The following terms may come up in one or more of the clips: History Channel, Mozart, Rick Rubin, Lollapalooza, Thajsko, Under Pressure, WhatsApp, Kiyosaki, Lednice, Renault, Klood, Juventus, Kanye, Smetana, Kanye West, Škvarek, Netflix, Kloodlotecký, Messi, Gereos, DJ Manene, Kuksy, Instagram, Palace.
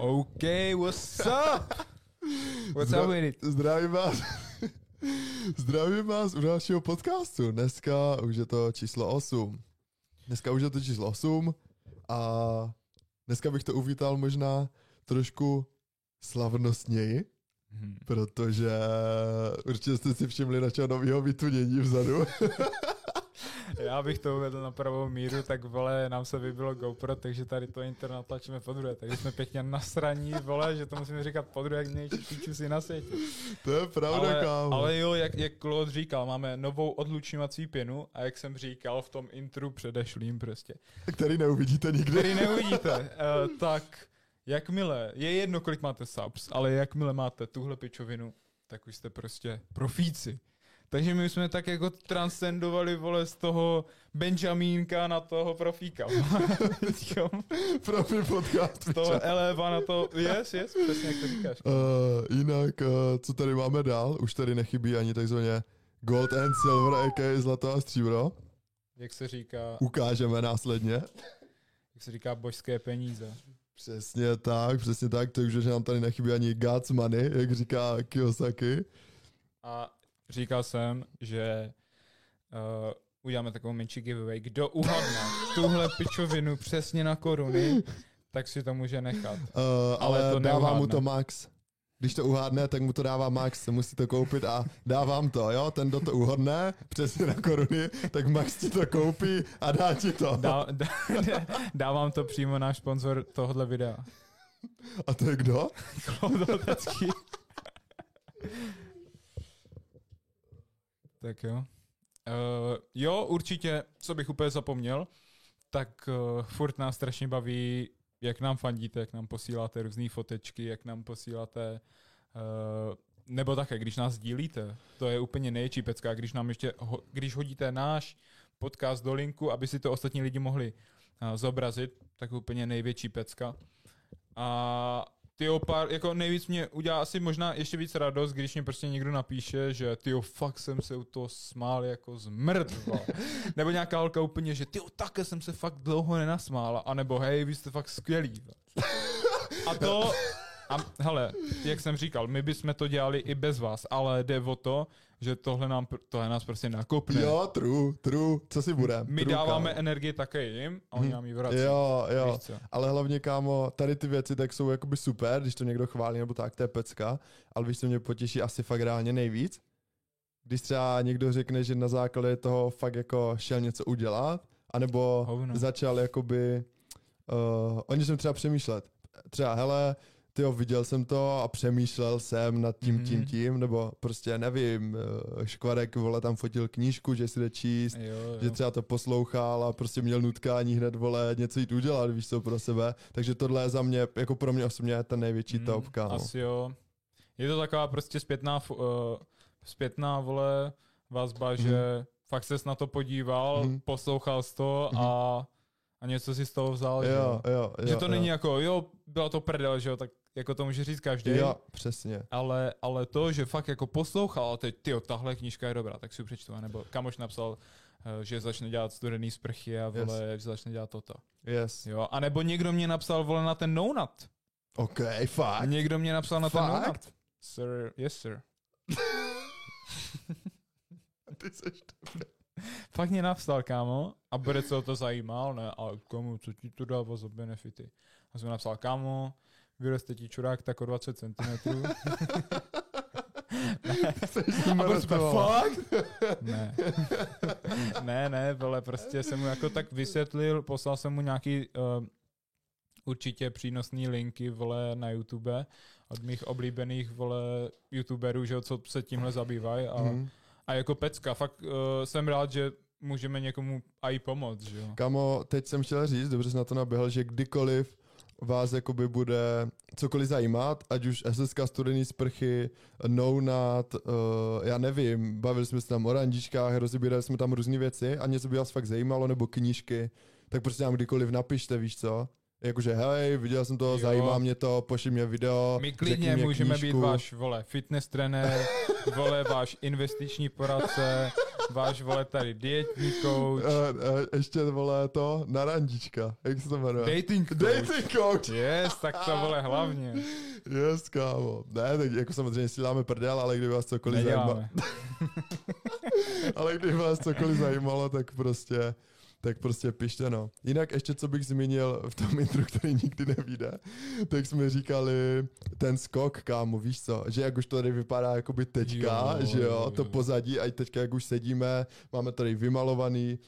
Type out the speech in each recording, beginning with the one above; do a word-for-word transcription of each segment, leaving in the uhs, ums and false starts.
OK, what's up? What's up with it? Zdravím vás. Zdravím vás u dalšího podcastu. Dneska už je to číslo osm. Dneska už je to číslo osm a dneska bych to uvítal možná trošku slavnostněji, hmm. protože určitě jste si všimli našeho nového vytunění vzadu. Já bych to uvedl na pravou míru, tak vole, nám se vybilo GoPro, takže tady to internet tlačíme podruhé, takže jsme pěkně nasraní, vole, že to musíme říkat podruhé, jak nejčíču si na světě. To je pravda, ale, kámo. Ale jo, jak, jak Klood říkal, máme novou odlučňovací pěnu a jak jsem říkal v tom intru předešlým prostě. Který neuvidíte nikdy. Který neuvidíte, uh, tak jakmile, je jedno, kolik máte subs, ale jakmile máte tuhle pičovinu, tak už jste prostě profíci. Takže my jsme tak jako transcendovali, vole, z toho Benjamínka na toho profíka. Profi podcast. Z toho eleva na to, yes, yes, přesně jak to říkáš. Uh, jinak, uh, co tady máme dál, už tady nechybí ani takzvaně gold and silver, a k a zlato a stříbro. Jak se říká... Ukážeme následně. Jak se říká božské peníze. Přesně tak, přesně tak, takže nám tady nechybí ani God's money, jak říká Kiyosaki. A... Říkal jsem, že uh, uděláme takovou menší giveaway. Kdo uhadne tuhle pičovinu přesně na koruny, tak si to může nechat. Uh, ale ale to dává neuhádne. Mu to Max. Když to uhádne, tak mu to dává Max. Musí to koupit a dávám to, jo? Ten, kdo to uhodne přesně na koruny, tak Max ti to koupí a dá ti to. Dá, dá, dávám to přímo náš sponzor tohohle videa. A to je kdo? Kloodlotecký. Tak jo. Uh, jo, určitě, co bych úplně zapomněl, tak uh, furt nás strašně baví, jak nám fandíte, jak nám posíláte různé fotečky, jak nám posíláte, uh, nebo také, když nás sdílíte. To je úplně největší pecka, když nám ještě, ho, když hodíte náš podcast do linku, aby si to ostatní lidi mohli uh, zobrazit, tak úplně největší pecka. A tyjo, pár, jako nejvíc mě udělá asi možná ještě víc radost, když mě prostě někdo napíše, že tyjo, fakt jsem se u toho smál jako zmrtva. Nebo nějaká holka úplně, že tyjo, také jsem se fakt dlouho nenasmála. A nebo hej, vy jste fakt skvělí. A to, a, hele, jak jsem říkal, my bychom to dělali i bez vás, ale jde o to, že tohle, nám, tohle nás prostě nakopne. Jo, true, true, co si budem. My true, dáváme kámo. Energii také jim a oni nám ji vrací. Jo, jo, ale hlavně kámo, tady ty věci tak jsou jakoby super, když to někdo chválí nebo tak, to je pecka, ale když to mě potěší asi fakt reálně nejvíc, když třeba někdo řekne, že na základě toho fakt jako šel něco udělat, anebo Hovno. začal jakoby, uh, o něčem třeba přemýšlet. Třeba hele, jo, viděl jsem to a přemýšlel jsem nad tím, mm. tím, tím, nebo prostě nevím, Škvarek, vole, tam fotil knížku, že si jde číst, jo, jo. že třeba to poslouchal a prostě měl nutkání hned, vole, něco jít udělat, víš co, pro sebe, takže tohle je za mě, jako pro mě osobně je ten největší mm, top, kámo. Asi jo. Je to taková prostě zpětná, uh, zpětná, vole, vazba, mm. že fakt ses na to podíval, mm. poslouchal jsi to mm. a, a něco si z toho vzal, jo, že, jo, jo, že to jo. není jako, jo, byla to prdel, že jo, tak jako to může říct každý. Jo, přesně. Ale, ale to, že fakt jako poslouchal a teď, tyjo, tahle knížka je dobrá, tak si ji přečtu. Nebo kamoš napsal, že začne dělat studený sprchy a vole, yes. že začne dělat toto. Yes. Jo, a nebo někdo mě napsal, vole, na ten Nounut. OK, fakt. Někdo mě napsal na fakt? ten Nounut. Sir, yes sir. Ty seš dobrý. Fakt mě napsal, kámo, a bude se o to zajímal, ne, a komu, co ti to dává za benefity. A jsem napsal, kámo, vyroste ti čurák tak o dvacet centimetrů. A byl jsme fakt? Ne. ne, ne, vole, prostě jsem mu jako tak vysvětlil, poslal jsem mu nějaký uh, určitě přínosný linky, vole, na YouTube od mých oblíbených, vole, youtuberů, že co se tímhle zabývají a mm. A jako pecka, fakt uh, jsem rád, že můžeme někomu aj pomoct, že jo. Kamo, teď jsem chtěl říct, dobře jsi na to naběhl, že kdykoliv vás jakoby bude cokoliv zajímat, ať už es es ká studený sprchy, Nounut, uh, já nevím, bavili jsme se tam o randičkách, rozbírali jsme tam různé věci a něco by vás fakt zajímalo, nebo knížky, tak prostě nám kdykoliv napište, víš co. Jakože hej, viděl jsem to, jo. zajímá mě to, pošli mě video, my klidně mě můžeme knížku. Být váš, vole, fitness trenér, vole, váš investiční poradce, váš, vole, tady dietní coach. Uh, uh, ještě, vole, to, narandička, jak se to jmenuje? Dating coach. Dating coach. Yes, tak to, vole, hlavně. Yes, kámo. Ne, tak jako samozřejmě si dáme prdel, ale kdyby vás cokoliv zajímalo. Ale kdyby vás cokoliv zajímalo, tak prostě... tak prostě pište, no. Jinak ještě, co bych zmínil v tom intru, který nikdy nevíde, tak jsme říkali ten skok, kámo, víš co, že jak už to tady vypadá jakoby teďka, jo, že jo, jo, to pozadí, a teďka, jak už sedíme, máme tady vymalovaný,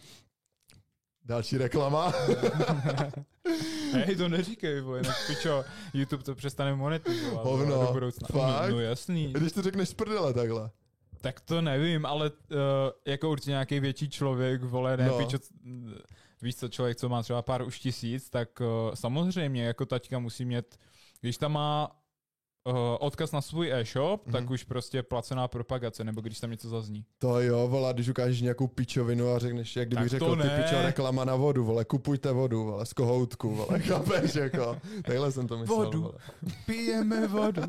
další reklama. Hej, to neříkej, vole, no pičo, YouTube to přestane monetizovat. Hovno, do budoucna. Fakt? No jasný. Když to řekneš z prdele takhle. Tak to nevím, ale uh, jako určitě nějaký větší člověk, vole, ne, no. Pičo, víš co, člověk, co má třeba pár už tisíc, tak uh, samozřejmě jako taťka musí mít, když tam má uh, odkaz na svůj e-shop, mm-hmm. tak už prostě placená propagace, nebo když tam něco zazní. To jo, vole, když ukážeš nějakou pičovinu a řekneš, jak kdybych řekl, ne. Ty pičo, reklama na vodu, vole, kupujte vodu, vole, z kohoutku, vole, chápeš, jako, takhle jsem to myslel. Vodu, vole. Pijeme vodu.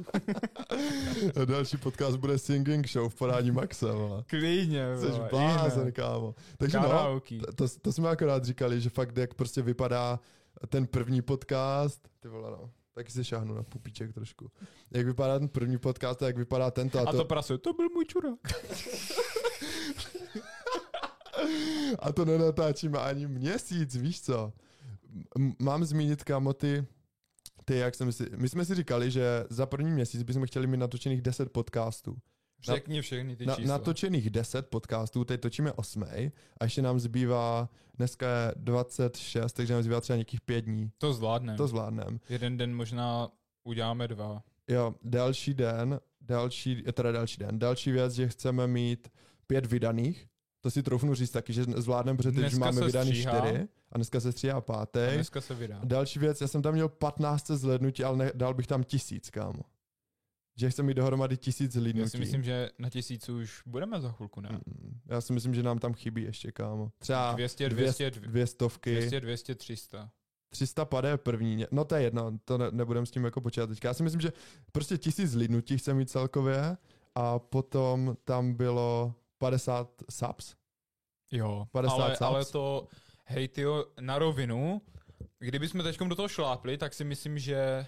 Další podcast bude Singing Show v podání Maxe, vole. Klidně, vole. Jseš blázen, kámo. Takže Karaoke. No, to, to jsme akorát říkali, že fakt, jak prostě vypadá ten první podcast, ty vole, no. Taky se šáhnu na pupíček trošku. Jak vypadá ten první podcast a jak vypadá tento. A to, to prasuje, to byl můj čurák. A to nenatáčíme ani měsíc, víš co. M- mám zmínit, kámo, ty, ty, jak jsem si... My jsme si říkali, že za první měsíc bychom chtěli mít natočených deset podcastů. Řekni všechny ty čísla. Na, natočených deset podcastů, teď točíme osmej a ještě nám zbývá, dneska je dvacet šest, takže nám zbývá třeba nějakých pět dní. To zvládneme. To zvládneme. Jeden den možná uděláme dva. Jo, další den, další, teda další den, další věc, že chceme mít pět vydaných, to si troufnu říct taky, že zvládneme, protože teď máme vydaný čtyři a dneska se stříhá pátý. A dneska se vydá. Další věc, já jsem tam měl patnáct zhlédnutí, ale ne, dal bych tam tisíc, kámo. Že chceme mít dohromady tisíc lidí. Já si myslím, že na tisícu už budeme za chvilku, ne? Mm, já si myslím, že nám tam chybí ještě, kámo. Třeba dvě stě, dvě stě, dvě stě, dvě stě, tři sta. tři sta padá první. No to je jedno, to ne, nebudem s tím jako počítat teďka. Já si myslím, že prostě tisíc lidnutí chceme mít celkově a potom tam bylo padesát subs. Jo, padesát ale, subs. Ale to, hej tyjo, na rovinu, kdybychom teďkom do toho šlápli, tak si myslím, že...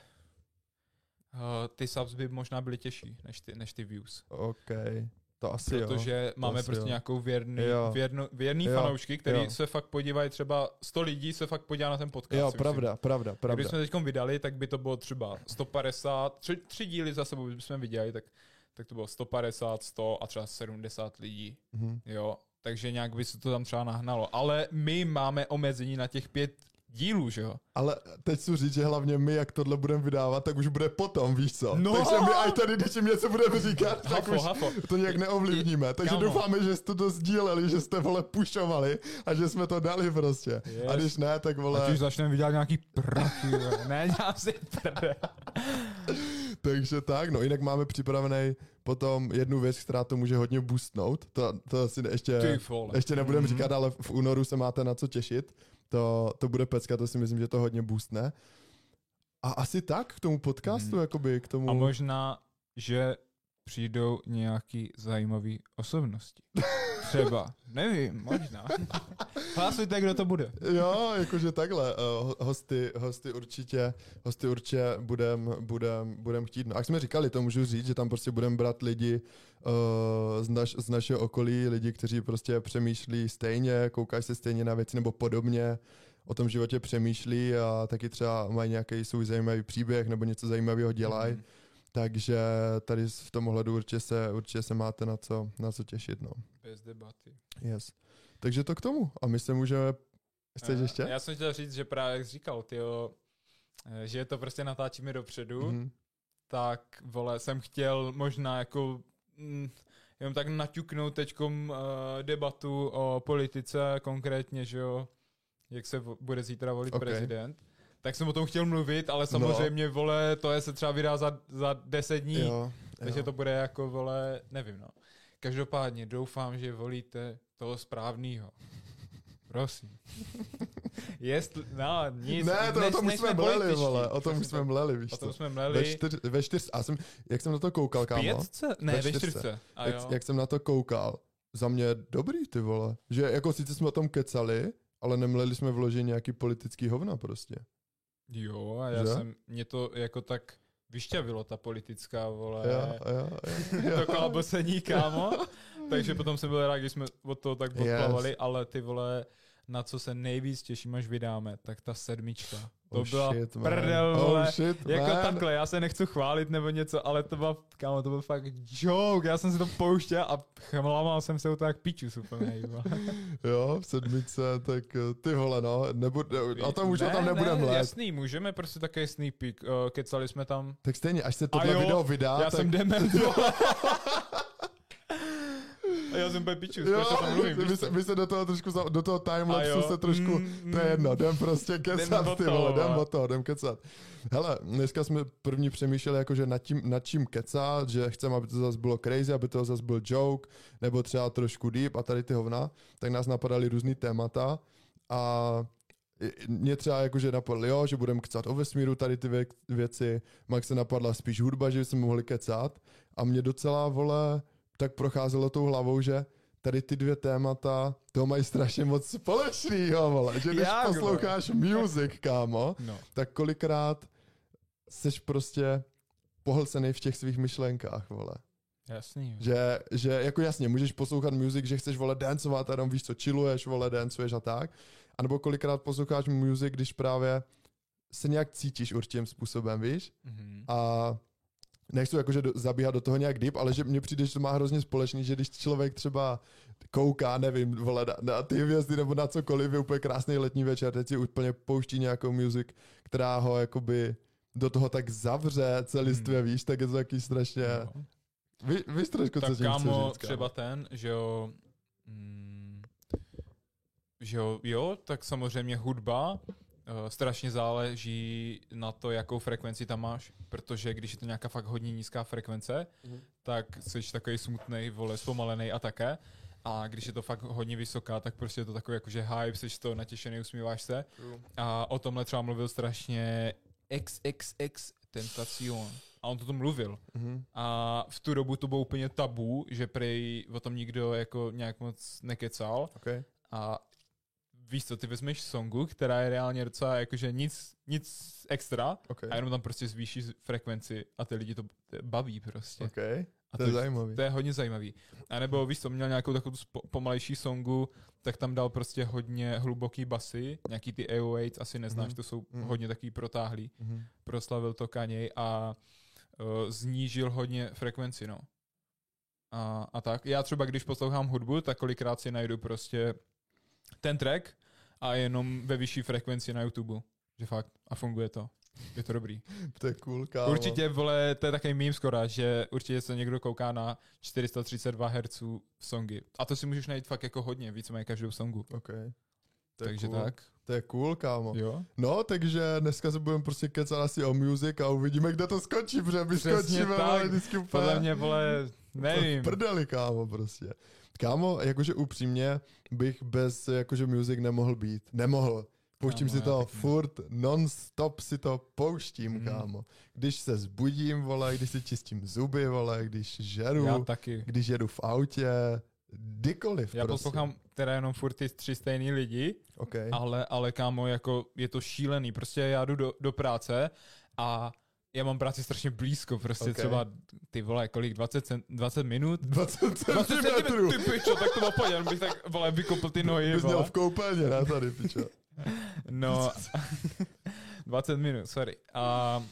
Uh, ty subs by možná byly těžší než ty, než ty views. OK, to asi Protože jo. Protože máme asi prostě jo. nějakou věrný, jo. Věrno, věrný jo. fanoušky, který jo. se fakt podívají, třeba sto lidí se fakt podívá na ten podcast. Jo, pravda, myslím. pravda, pravda. Kdybychom teďkom vydali, tak by to bylo třeba sto padesát, tři, tři díly za sebou bychom viděli, tak, tak to bylo sto padesát, sto a třeba sedmdesát lidí. Mhm. Jo, takže nějak by se to tam třeba nahnalo. Ale my máme omezení na těch pět dílů, že jo? Ale teď si říct, že hlavně my, jak tohle budeme vydávat, tak už bude potom, víš co? No. Takže my aj tady, když jim něco budeme říkat, hafo, tak už hafo. to nějak neovlivníme. Takže Kámo. doufáme, že jste to sdíleli, že jste, vole, pušovali a že jsme to dali prostě. Yes. A když ne, tak, vole... Ať už začneme vydělat nějaký prachy, ne, dělám si prve. Takže tak, no jinak máme připravený potom jednu věc, která to může hodně boostnout. To, to si ještě, ještě nebudeme mm-hmm. říkat, ale v únoru se máte na co těšit. To, to bude pecka, to si myslím, že to hodně boostne. A asi tak k tomu podcastu, mm. jakoby k tomu... A možná, že přijdou nějaký zajímavý osobnosti. Třeba. Nevím, možná. Hlasujte, kdo to bude. Jo, jakože takhle. Hosty, hosty určitě, hosty určitě budem, budem, budem chtít. No, jak jsme říkali, to můžu říct, že tam prostě budeme brát lidi uh, z, naš, z našeho okolí, lidi, kteří prostě přemýšlí stejně, koukají se stejně na věci nebo podobně, o tom životě přemýšlí a taky třeba mají nějaký svůj zajímavý příběh nebo něco zajímavého dělají. Mm. Takže tady v tom ohledu určitě se, určitě se máte na co, na co těšit. No. Bez debaty. Yes. Takže to k tomu. A my se můžeme... Chceš ještě? Já jsem chtěl říct, že právě jak jsi říkal, tyjo, že to prostě natáčíme dopředu, mm-hmm. tak vole, jsem chtěl možná jako... Mm, jenom tak naťuknout teďkom uh, debatu o politice konkrétně, že jo, jak se v, bude zítra volit okay. prezident. Tak jsem o tom chtěl mluvit, ale samozřejmě, no. vole, to je se třeba vydá za, za deset dní, jo, takže jo. to bude jako, vole, nevím, no. Každopádně doufám, že volíte toho správného. Prosím. Jestli, no, nic. Ne, to než, o tom už jsme mleli, vole, o tom už jsme mleli, víš O tom jsme mleli. Ve, čtyř, ve čtyřce, a jsem, jak jsem na to koukal, kámo? V pětce? Ne, ve čtyřce. Jak, jak jsem na to koukal, za mě dobrý, ty vole. Že jako sice jsme o tom kecali, ale nemleli jsme vložit nějaký politický hovna prostě. Jo, a já že? jsem, mě to jako tak vyšťavilo ta politická, vole, já, já, já, to kalbosení, kámo. Takže potom jsem byl rád, když jsme od toho tak odplavali, yes. Ale ty vole, na co se nejvíc těším, až vydáme, tak ta sedmička. To oh byla shit, prdel, vole. Oh shit, jako man. Takhle, já se nechci chválit nebo něco, ale to byla, kámo, to byl fakt joke, já jsem si to pouštěl a chmlamal jsem se u toho jak pičus úplně. Jo, v sedmice, tak ty vole, no, nebude, a tam už ne, tam nebudeme ne, let. Jasný, můžeme prostě takový sneak peek, uh, kecali jsme tam. Tak stejně, až se tohle jo, video vydá, já tak... jsem dement, vole. A já jsem byl pičus, protože tam mluvím. My se, my se do toho trošku, do toho timelapsu se trošku, mm, to je jedno, jdem prostě kecat, jdem ty vole, jdem o toho, jdem kecat. Hele, dneska jsme první přemýšleli, jakože nad, tím, nad čím kecat, že chceme, aby to zase bylo crazy, aby to zase byl joke, nebo třeba trošku deep a tady ty hovna, tak nás napadaly různý témata a... Mě třeba jakože napadlo, jo, že budeme kecat o vesmíru, tady ty vě- věci, Max se napadla spíš hudba, že jsme mohli kecat a mě docela, vole, tak procházelo tou hlavou, že tady ty dvě témata, to mají strašně moc společného, vole, že když Já, posloucháš bro. music, kámo, no. tak kolikrát seš prostě pohlcený v těch svých myšlenkách, vole. Jasný. Že, že jako jasně, můžeš poslouchat music, že chceš, vole, dancovat, a tam víš co, chilluješ, vole, dancuješ a tak, a nebo kolikrát posloucháš music, když právě se nějak cítíš určitým způsobem, víš, mm-hmm. a nechci jakože do, zabíhat do toho nějak deep, ale že mně přijde, že to má hrozně společný, že když člověk třeba kouká, nevím, vole, na, na ty hvězdy nebo na cokoliv, je úplně krásný letní večer, teď si úplně pouští nějakou music, která ho jakoby do toho tak zavře celistvě, mm. víš, tak je to taky strašně... No. Vy, víš trošku, tak co tím kámo, chci říct, kámo. Třeba ten, že jo... Mm, že jo, jo, tak samozřejmě hudba... Uh, strašně záleží na to, jakou frekvenci tam máš, protože když je to nějaká fakt hodně nízká frekvence, mm. tak jsi takový smutnej, vole, zpomalenej a také. A když je to fakt hodně vysoká, tak prostě je to takový jakože hype, jsi to natěšený, usmíváš se. Mm. A o tomhle třeba mluvil strašně XXXTentacion. A on to tom mluvil. Mm. A v tu dobu to bylo úplně tabu, že prej o tom nikdo jako nějak moc nekecal. Okay. A víš co, ty vezmeš songu, která je reálně docela jakože nic, nic extra, okay. a jenom tam prostě zvýšíš frekvenci a ty lidi to baví prostě. Okay. A to, to je zajímavý. To je hodně zajímavý. A nebo víš co, měl nějakou takovou pomalejší songu, tak tam dal prostě hodně hluboký basy, nějaký ty A O osm, asi neznáš, mm-hmm. to jsou mm-hmm. hodně takový protáhlý. Mm-hmm. Proslavil to Kanye a uh, znížil hodně frekvenci, no. A, a tak. Já třeba, když poslouchám hudbu, tak kolikrát si najdu prostě ten track a jenom ve vyšší frekvenci na YouTube. Že fakt. A funguje to. Je to dobrý. To je cool, kámo. Určitě, vole, to je takový meme skoro, že určitě se někdo kouká na čtyři sta třicet dva hertz songy. A to si můžeš najít fakt jako hodně, víceméně každou songu. Okay. Takže cool. tak. To je cool, kámo. Jo? No, takže dneska se budeme prostě kecat asi o music a uvidíme, kde to skončí, protože my skončíme, vole, vždycky úplně. Podle mě, vole, nevím. Prdeli, kámo, prostě. Kámo, jakože upřímně bych bez jakože music nemohl být. Nemohl. Pouštím kámo, si to furt, non-stop si to pouštím, hmm. kámo. Když se zbudím, vole, když si čistím zuby, vole, když žeru, když jedu v autě, kdykoliv. Já prostě. Poslouchám teda jenom furt ty tři stejný lidi, okay. ale, ale kámo, jako je to šílený. Prostě já jdu do, do práce a... Já mám práci strašně blízko, prostě okay. třeba, ty vole, kolik, dvacet minut? dvacet centimetrů! Ty pičo, tak to napadě, bych tak, vole, vykopl ty nohy, vole. Měl v koupelně, ne, tady, pičo. No, dvacet minut, sorry. A,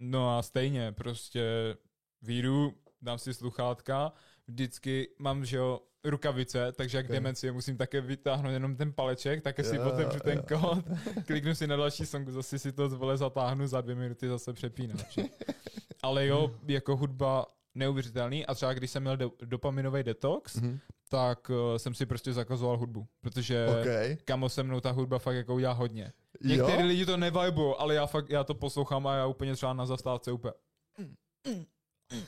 no a stejně, prostě vyjdu, dám si sluchátka, vždycky mám, že jo, rukavice, takže jak okay. demenci musím také vytáhnout jenom ten paleček, také si yeah, otevřu ten yeah. kód, kliknu si na další songu, zase si to, vole, zatáhnu, za dvě minuty zase přepínám. Ale jo, jako hudba neuvěřitelný a třeba když jsem měl do, dopaminový detox, mm-hmm. tak uh, jsem si prostě zakazoval hudbu, protože okay. kamo se mnou ta hudba fakt jako udělá hodně. Některý jo? lidi to nevajbujou, ale já fakt, já to poslouchám a já úplně třeba na zastávce úplně... Mm, mm.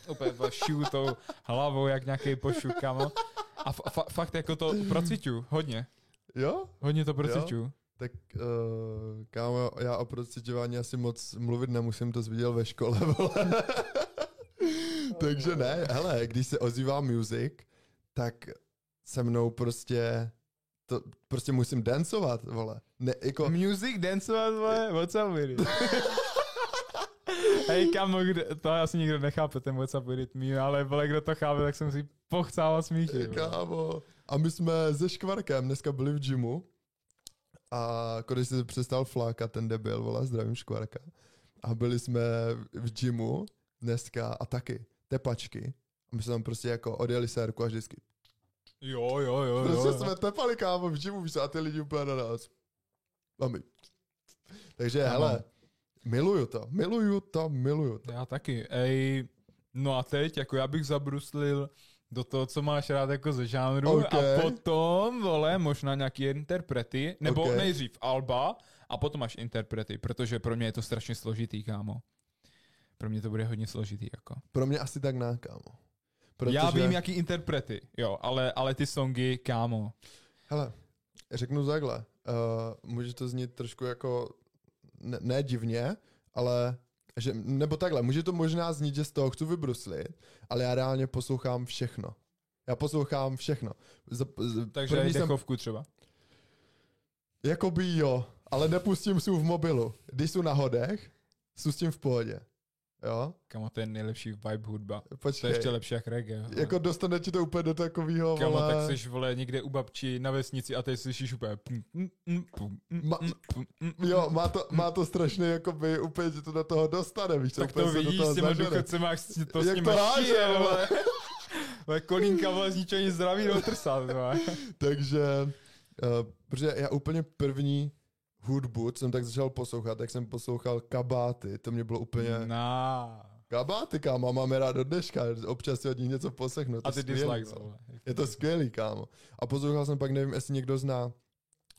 Úplně šiju tou hlavou, jak nějaký pošuk, kámo. A f- f- fakt jako to prociťu, hodně. Jo? Hodně to prociťu. Tak uh, kámo, já o prociťování asi moc mluvit nemusím, to zviděl ve škole, vole. Takže ne, hele, když se ozývá music, tak se mnou prostě to prostě musím dancovat, vole. Ne, jako... Music, dancovat, vole, WhatsApp video. Hej, kamo, kde... to asi nikdo nechápe, ten WhatsApp video, ale vole, kdo to chápe, tak se musí pochcávat smíchy. Kámo, a my jsme se Škvarkem dneska byli v gymu a když se přestal flákat ten debil, vole, zdravím Škvarka. A byli jsme v gymu dneska a taky tepačky. A my jsme tam prostě jako odjeli sérku a vždycky. Jo, jo, jo. Prostě jo, jo. Jsme tepali, kámo, v gymu, víš, a ty lidi úplně na nás. A my. Takže ano. Hele, miluju to, miluju to, miluju to. Já taky. Ej, no a teď, jako já bych zabruslil do toho, co máš rád jako ze žánru, okay. A potom, vole, možná nějaký interprety, nebo okay. Nejdřív alba, a potom máš interprety, protože pro mě je to strašně složitý, kámo. Pro mě to bude hodně složitý, jako. Pro mě asi tak ná, kámo. Protože... Já vím, jaký interprety, jo, ale, ale ty songy, kámo. Hele, řeknu takhle, uh, může to znít trošku jako, ne, ne divně, ale... Že, nebo takhle, může to možná znít, že z toho chci vybruslit, ale já reálně poslouchám všechno. Já poslouchám všechno. Z, z, Takže i dechovku jsem, třeba? Jakoby jo, ale nepustím si v mobilu. Když jsou na hodech, jsou s tím v pohodě. Jo? Kamo, to je nejlepší vibe hudba. Počkej. To je ještě lepší jak reggae. Ale... Jako dostane ti to úplně do takového, vole... Kamo, tak seš, vole, někde u babči na vesnici a teď slyšíš úplně... Ma... Jo, má to, má to strašně, jakoby úplně ti to do toho dostane, víš? Tak to vidíš s těma důchodcema, to s nimi šije, vole. Vole, kolínka, vole, zničení zdraví do trsát, vole. Takže, uh, protože já úplně první... hudbu, co jsem tak začal poslouchat, tak jsem poslouchal Kabáty, to mě bylo úplně... Nah. Kabáty, kámo, máme rád do dneška, občas si od nich něco poslechnu. A ty dislikes. Je to skvělý, kámo. A poslouchal jsem pak, nevím, jestli někdo zná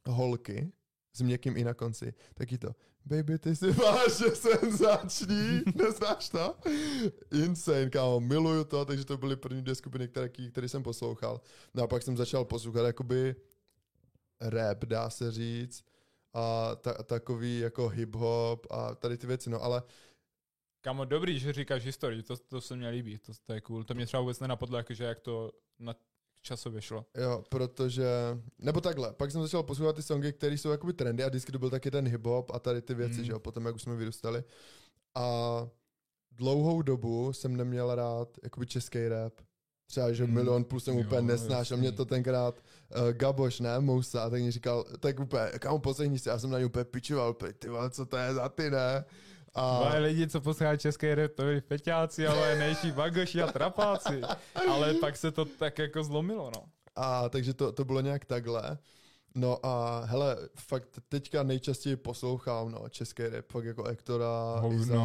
Holky, s měkkým i na konci, taky to. Baby, ty si máš, že jsem začný, neznáš to? Insane, kámo, miluju to, takže to byly první dvě skupiny, které, které jsem poslouchal. No a pak jsem začal poslouchat jakoby rap, dá se říct, a ta, takový jako hip-hop a tady ty věci, no ale... Kamo, dobrý, že říkáš historii, to, to se mě líbí, to, to je cool, to mě třeba vůbec nenapadlo, jakože jak to na časově šlo. Jo, protože, nebo takhle, pak jsem začal poslouchat ty songy, které jsou jakoby trendy a vždycky to byl taky ten hip-hop a tady ty věci, mm. že jo, potom jak už jsme vyrůstali. A dlouhou dobu jsem neměl rád jakoby český rap. Třeba, že milion plus jsem úplně nesnášel. Mě to tenkrát uh, Gaboš, ne, Mousa, tak mi říkal, tak úplně, kámo, poslechni si, já jsem na ně úplně pičoval, úplně, ty vole, co to je za ty, ne? A... Vole, lidi, co poslouchá český rap, to byli feťáci, ale nejší bagoši a trapáci. Ale pak se to tak jako zlomilo, no. A takže to, to bylo nějak takhle. No a hele, fakt teďka nejčastěji poslouchám, no, český rap, fakt jako Ektora, Iza...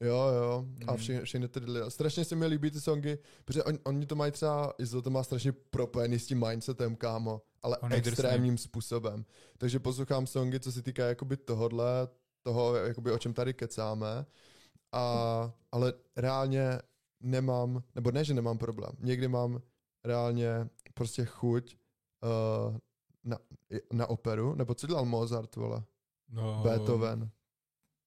Jo, jo. A vše, všechny ty lidi. Strašně se mi líbí ty songy, protože on, oni to mají třeba, Izzo to má strašně propojený s tím mindsetem, kámo, ale on extrémním drsný. Způsobem. Takže poslouchám songy, co se týká jakoby tohodle, toho, jakoby, o čem tady kecáme. A, ale reálně nemám, nebo ne, že nemám problém. Někdy mám reálně prostě chuť uh, na, na operu, nebo co dělal Mozart, vole? No, Beethoven.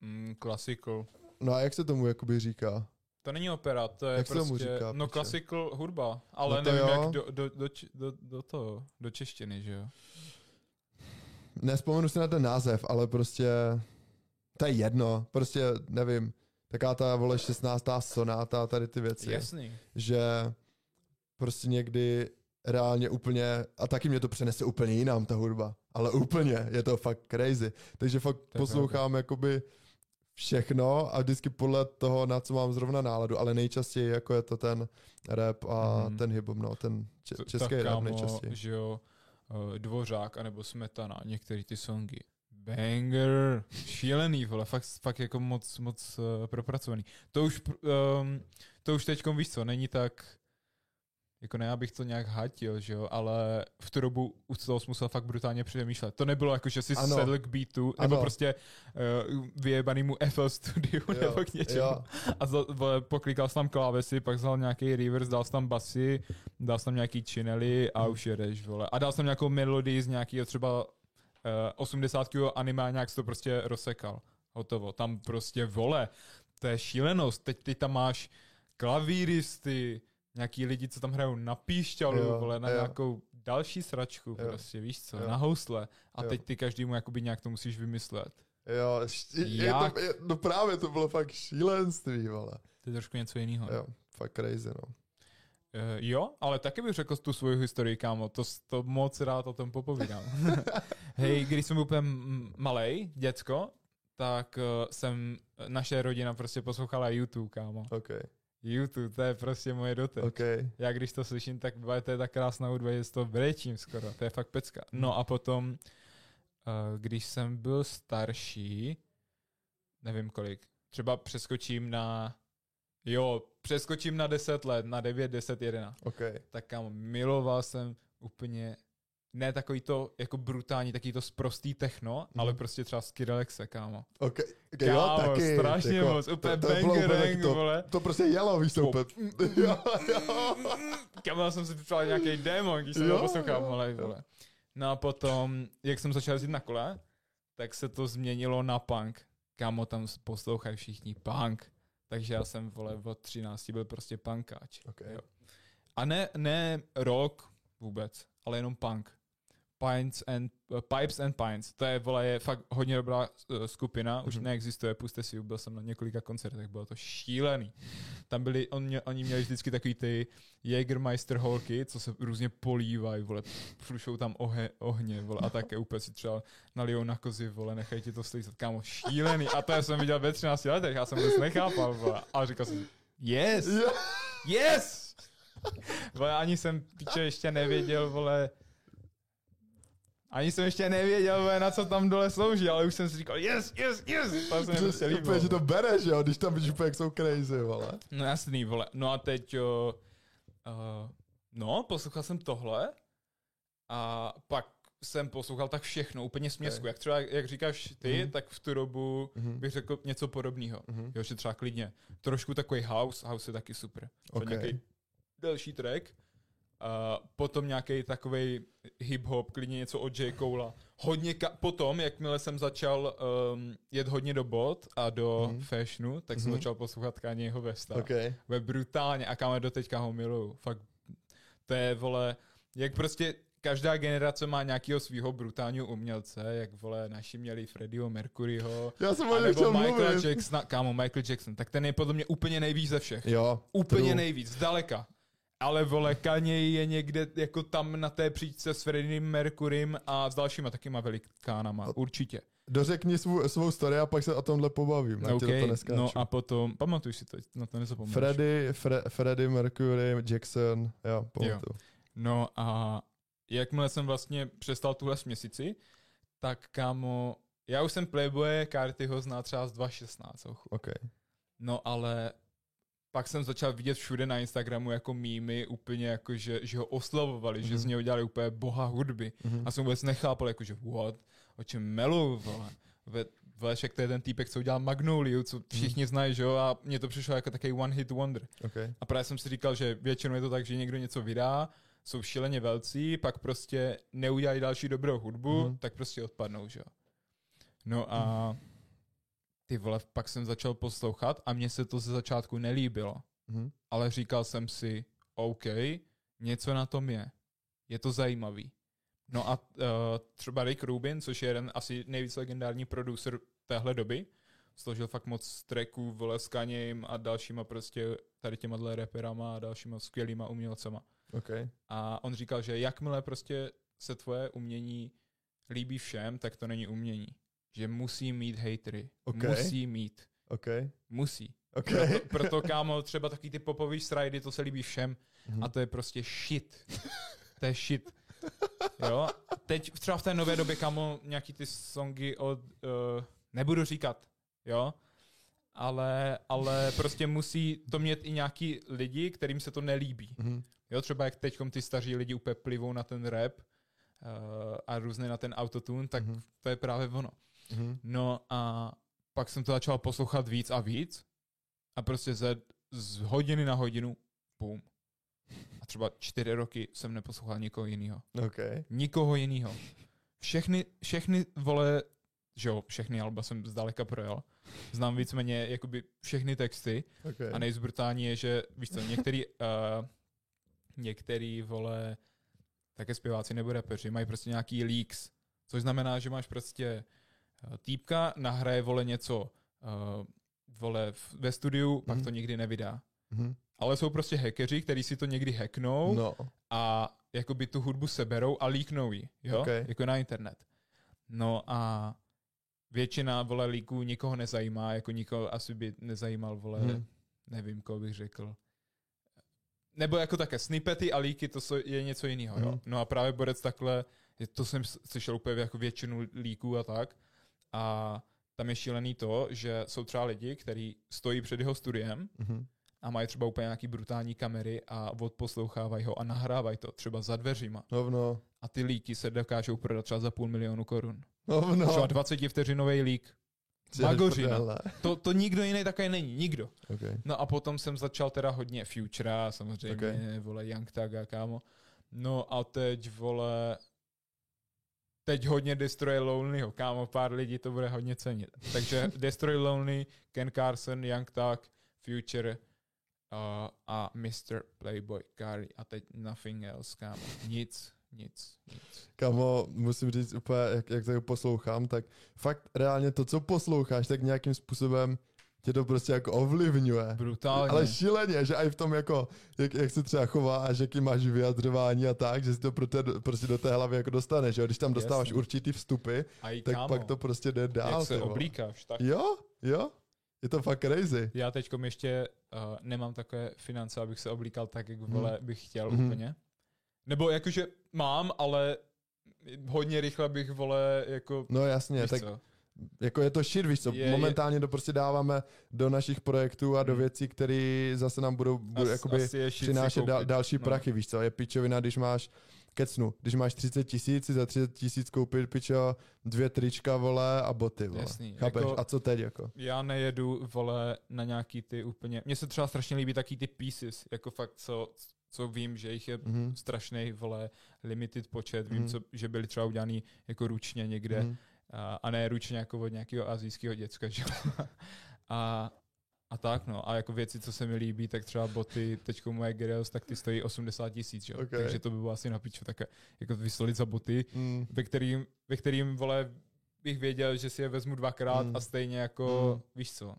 Mm, classical. No a jak se tomu jakoby říká? To není opera, to je jak prostě říká, no classical hudba, ale no nevím jo. Jak do, do, do, do, do toho, do češtiny, že jo? Nespomenu si na ten název, ale prostě to je jedno, prostě nevím, taká ta vole šestnáctá sonáta, tady ty věci. Jasný. Že prostě někdy reálně úplně, a taky mě to přenese úplně jinam ta hudba, ale úplně, je to fakt crazy, takže fakt tak poslouchám tak. Jakoby všechno a vždycky podle toho, na co mám zrovna náladu, ale nejčastěji jako je to ten rap a mm. ten hip-hop, no, ten če- český rap kámo, nejčastěji. Že jo, Dvořák anebo Smetana, některé ty songy. Banger, šílený, vole, fakt, fakt jako moc, moc uh, propracovaný. To už, um, to už teďkom víš co, není tak, jako ne, abych to nějak hatil, že jo, ale v tu dobu u toho jsi musel fakt brutálně přemýšlet. To nebylo jako, že jsi ano. sedl k beatu, nebo ano. prostě uh, vyjebanému F L studiu jo. nebo k něčemu. Jo. A za, vole, poklikal jsi tam klávesy, pak vzal nějaký reverse, dal jsi tam basy, dal jsi tam nějaký činely a hmm. už jedeš, vole. A dal jsi tam nějakou melodii z nějakého třeba uh, osmdesátkového anima, nějak to prostě rozsekal. Hotovo. Tam prostě, vole, to je šílenost. Teď ty tam máš klavíristy, nějaký lidi, co tam hrajou na píšťalu, vole, na jo. nějakou další sračku, jo. prostě, víš co, jo. na housle. A jo. teď ty každému jakoby nějak to musíš vymyslet. Jo, je, je to, je, no právě to bylo fakt šílenství, vole. To je trošku něco jiného. Jo, fakt crazy, no. Uh, jo, ale taky bych řekl tu svoji historii, kámo, to, to moc rád o tom popovídám. Hej, když jsem byl úplně malej, děcko, tak uh, jsem, naše rodina prostě poslouchala YouTube, kámo. Okay. YouTube, to je prostě moje doteď. Okay. Já když to slyším, tak to je tak krásná hudba, že to brečím skoro, to je fakt pecka. No a potom, uh, když jsem byl starší, nevím kolik, třeba přeskočím na... Jo, přeskočím na deset let, na devět, deset, jedenáct. Okay. Tak kámo, miloval jsem úplně, ne takový to jako brutální, takový to sprostý techno, mm. ale prostě třeba Skirelexe, kámo. Okay. Okay, kámo, jo, taky, strašně jako, moc, úplně bangerang, vole. To, to prostě jelo, víš to úplně. Jo, jo. Kámo, jsem si připravil nějaký démon, když jsem to poslouchal, malej, vole. No a potom, jak jsem začal jezdit na kole, tak se to změnilo na punk. Kámo, tam poslouchají všichni punk. Takže já jsem, vole, od třinácti byl prostě punkáč. Okay. Jo. A ne, ne rock vůbec, ale jenom punk. Pints and, uh, Pipes and Pints. To je, vole, je fakt hodně dobrá uh, skupina, už mm-hmm. neexistuje, puste si, byl jsem na několika koncertech, bylo to šílený. Tam byli, on mě, oni měli vždycky takový ty Jägermeister holky, co se různě polívají, vole, průšou tam ohe, ohně, vole, a také úplně si třeba nalijou na kozy, vole, nechají ti to slízat, kámo, šílený. A to já jsem viděl ve třinácti letech, já jsem vůbec nechápal, vole, a říkal jsem, yes, yes! Vole, ani jsem, piče, ještě nevěděl, vole, Ani jsem ještě nevěděl, na co tam dole slouží, ale už jsem si říkal, yes, yes, yes, tam se mi prostě líbilo. Úplně, že to bereš, jo, když tam úplně, jak jsou crazy, vole. No jasný, vole. No a teď, jo, uh, no, poslouchal jsem tohle a pak jsem poslouchal tak všechno, úplně směsku. Okay. Jak třeba, jak říkáš ty, mm-hmm. tak v tu dobu mm-hmm. bych řekl něco podobného. Mm-hmm. Jo, že třeba klidně. Trošku takový house, house je taky super. Okay. Nějaký delší track. Uh, potom nějaký takovej hip-hop, klidně něco od J. Cola. Hodně ka- potom, jakmile jsem začal um, jet hodně do bod a do mm. fashionu, tak mm. jsem začal poslouchat Kanyeho Westa. Okay. Ve brutálně. A kámo, doteďka ho miluju. Fakt, to je, vole, jak prostě každá generace má nějakého svého brutálního umělce, jak, vole, naši měli Freddieho Mercuryho, nebo Michaela Jacksona. Kámo, Michael Jackson, tak ten je podle mě úplně nejvíc ze všech. Jo, úplně true. Nejvíc, zdaleka. Ale, vole, Kanye je někde jako tam na té příčce s Freddiem Mercurym a s dalšíma takýma velikánama, určitě. Dořekni svou, svou story a pak se o tomhle pobavím. Okay, to no a potom, pamatuj si to, na to nezapomínáš. Freddie, Fre- Freddie Mercury, Jackson, já pamatuju. No a jakmile jsem vlastně přestal tuhle směsici, tak kámo, já už jsem Playboy Cartiho zná třeba z dva tisíce šestnáct. Okay. No ale... Pak jsem začal vidět všude na Instagramu jako mýmy, úplně jako, že, že ho oslavovali, mm-hmm. že z něho dělali úplně boha hudby. Mm-hmm. A jsem vůbec nechápal, jako, že what, o čem melu, vole. Ve, vole, však to je ten týpek, co udělal Magnoliu, co všichni mm-hmm. znají, že jo, a mně to přišlo jako takový one hit wonder. Okay. A právě jsem si říkal, že většinou je to tak, že někdo něco vydá, jsou šíleně velcí, pak prostě neudělají další dobrou hudbu, mm-hmm. tak prostě odpadnou, že jo. No a... Mm-hmm. Ty vole, pak jsem začal poslouchat a mně se to ze začátku nelíbilo. Mm-hmm. Ale říkal jsem si, OK, něco na tom je. Je to zajímavý. No a uh, třeba Rick Rubin, což je jeden asi nejvíc legendární producer téhle doby, složil fakt moc tracků, vole, s Kanyem a dalšíma prostě tady těma dle reperama a dalšíma skvělýma umělcema. Okay. A on říkal, že jakmile prostě se tvoje umění líbí všem, tak to není umění. Že musí mít hejtry. Okay. Musí mít. Okay. Musí. Okay. Proto, proto, kámo, třeba takový ty popový srajdy, to se líbí všem. Mm-hmm. A to je prostě shit. To je shit. Jo? Teď třeba v té nové době, kámo, nějaký ty songy od... Uh, nebudu říkat, jo? Ale, ale prostě musí to mít i nějaký lidi, kterým se to nelíbí. Mm-hmm. Jo? Třeba jak teďkom ty staří lidi úplně plivou na ten rap uh, a různě na ten autotune, tak mm-hmm. to je právě ono. Mm-hmm. No a pak jsem to začal poslouchat víc a víc a prostě ze, z hodiny na hodinu bum. A třeba čtyři roky jsem neposlouchal nikoho jinýho. Okay. Nikoho jinýho. Všechny, všechny vole, že jo, všechny alba jsem zdaleka projel. Znám víc méně jakoby všechny texty okay. a nejzbrutální je, že víš co, některý uh, některý, vole, také zpěváci nebo rapeři, mají prostě nějaký leaks, což znamená, že máš prostě týpka, nahraje, vole, něco, uh, vole, ve studiu, mm-hmm. pak to nikdy nevydá. Mm-hmm. Ale jsou prostě hackeři, kteří si to někdy hacknou no. a jakoby tu hudbu seberou a líknou ji, jo? Okay. Jako na internet. No a většina, vole, líků nikoho nezajímá, jako nikoho asi by nezajímal, vole, hmm. nevím, koho bych řekl. Nebo jako také snippety a líky, to je něco jiného, jo? Hmm. No a právě Borec takhle, to jsem slyšel úplně jako většinu líků a tak. A tam je šílený to, že jsou třeba lidi, kteří stojí před jeho studiem, hmm. a mají třeba úplně nějaký brutální kamery a odposlouchávají ho a nahrávají to třeba za dveřima. Hovno. A ty líky se dokážou prodat třeba za půl milionu korun. Hovno. Třeba dvacet vteřinový lík. Magořina. To, to nikdo jiný také není. Nikdo. Okay. No a potom jsem začal teda hodně Futura, samozřejmě, okay. vole, Young Thug a kámo. No a teď, vole, teď hodně Destroy Lonelyho, kámo, pár lidí to bude hodně cenit. Takže Destroy Lonely, Ken Carson, Young Thug, Future, Uh, a mister Playboy Carti a teď nothing else, kámo. Nic, nic, nic. Kámo, musím říct úplně, jak, jak to poslouchám, tak fakt reálně to, co posloucháš, tak nějakým způsobem tě to prostě jako ovlivňuje. Brutálně. Ale šíleně, že i v tom jako, jak, jak se třeba chováš, jaký máš vyjadřování a tak, že si to pro te, prostě do té hlavy jako dostaneš, jo? Když tam dostáváš Jasně. určitý vstupy, i, tak kámo, pak to prostě jde dál. Jak se tyvo. Oblíkáš, tak. Jo, jo. Je to fakt crazy. Já teďkom ještě uh, nemám takové finance, abych se oblíkal tak, jak vole bych chtěl mm. úplně. Nebo jakože mám, ale hodně rychle bych vole jako... No jasně, tak co? Jako je to šir, víš co, je, momentálně je... to prostě dáváme do našich projektů a do věcí, které zase nám budou, budou As, jakoby přinášet dal, další no. prachy, víš co. Je pičovina, když máš kecnu, když máš třicet tisíc, za třicet tisíc koupit, pičo, dvě trička, vole, a boty, vole. Jasný, chápeš? Jako, a co teď, jako? Já nejedu, vole, na nějaký ty úplně, mně se třeba strašně líbí taky ty pieces, jako fakt, co, co vím, že jich je mm-hmm. strašný, vole, limited počet, vím, mm-hmm. co, že byly třeba udělaný jako ručně někde, mm-hmm. a, a ne ručně jako od nějakého asijského děcka, že a A tak no, a jako věci, co se mi líbí, tak třeba boty, teďko moje Gereos, tak ty stojí osmdesát tisíc, jo. Okay. Takže to by bylo asi na piču, tak jako vysolit za boty, mm. ve kterým, ve kterým, vole, bych věděl, že si je vezmu dvakrát mm. a stejně jako, mm. víš co.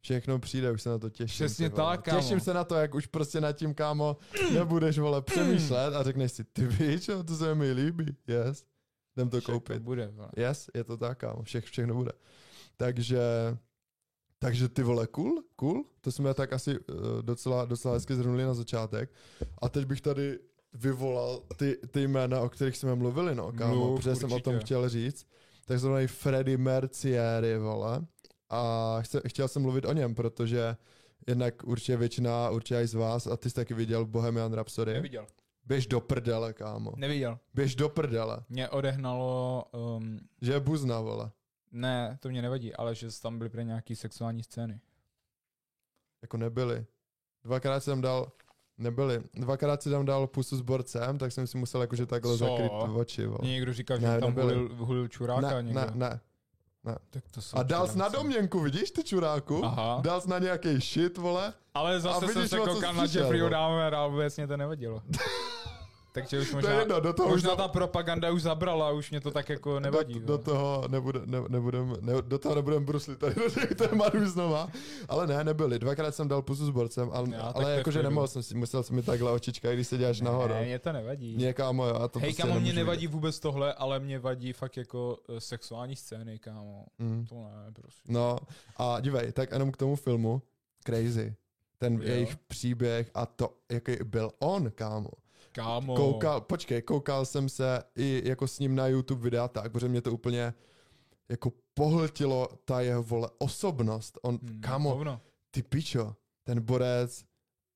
Všechno přijde, už se na to těším. Přesně tak, kámo. Těším se na to, jak už prostě nad tím, kámo, nebudeš, vole, přemýšlet a řekneš si, ty víš, to se mi líbí, yes, jdem to všechno koupit. Bude, vole. Yes, je to tak, kámo, Vše, všechno bude. Takže... Takže ty vole, cool, cool. To jsme tak asi uh, docela, docela hezky zhrnuli na začátek. A teď bych tady vyvolal ty, ty jména, o kterých jsme mluvili, no, kámo, Mluv, protože určitě. Jsem o tom chtěl říct. Tak zrovna i Freddie Mercury, vole. A chce, chtěl jsem mluvit o něm, protože jednak určitě většina, určitě i z vás, a ty jsi taky viděl Bohemian Rhapsody. Neviděl. Běž do prdele, kámo. Neviděl. Běž do prdele. Mě odehnalo... Um... Že je buzna, vole. Ne, to mě nevadí, ale že tam byly pro nějaký sexuální scény. Jako nebyly. Dvakrát jsem dal, nebyly, dvakrát si tam dal pusu s Borcem, tak jsem si musel jakože takhle Co? Zakryt oči. Vol. Někdo říkal, ne, že tam hulil, hulil čuráka někdo. Ne, ne, ne. Tak to a dal jsi na domněnku, vidíš ty čuráku? Aha. Dal jsi na nějaký shit, vole. Ale zase vidíš, jsem se koukal na Jeffreyho Dahmer a vůbec mě to nevadilo. Takže už možná, to jedno, do toho možná už ta propaganda už zabrala, už mě to tak jako nevadí. Do, do toho nebudem, ne, nebudem, ne, do toho nebudem bruslit tady do těch tématů znova, ale ne, nebyli. Dvakrát jsem dal pusu s Borcem, ale, ale jakože nemohl jsem si, musel jsem mi takhle očička, když se děláš nahoru. Ne, mě to nevadí. Mě, kámo, jo, a to Hej, prostě kámo, mě nevadí vidět. Vůbec tohle, ale mě vadí fakt jako sexuální scény, kámo. Mm. To ne, prosím. No a dívej, tak jenom k tomu filmu, crazy, ten jo. jejich příběh a to, jaký byl on, kámo. Kámo. Koukal, počkej, koukal jsem se i jako s ním na YouTube videa tak, protože mě to úplně jako pohltilo ta jeho, vole, osobnost. On, hmm, kámo, hovno. Ty pičo, ten Borec,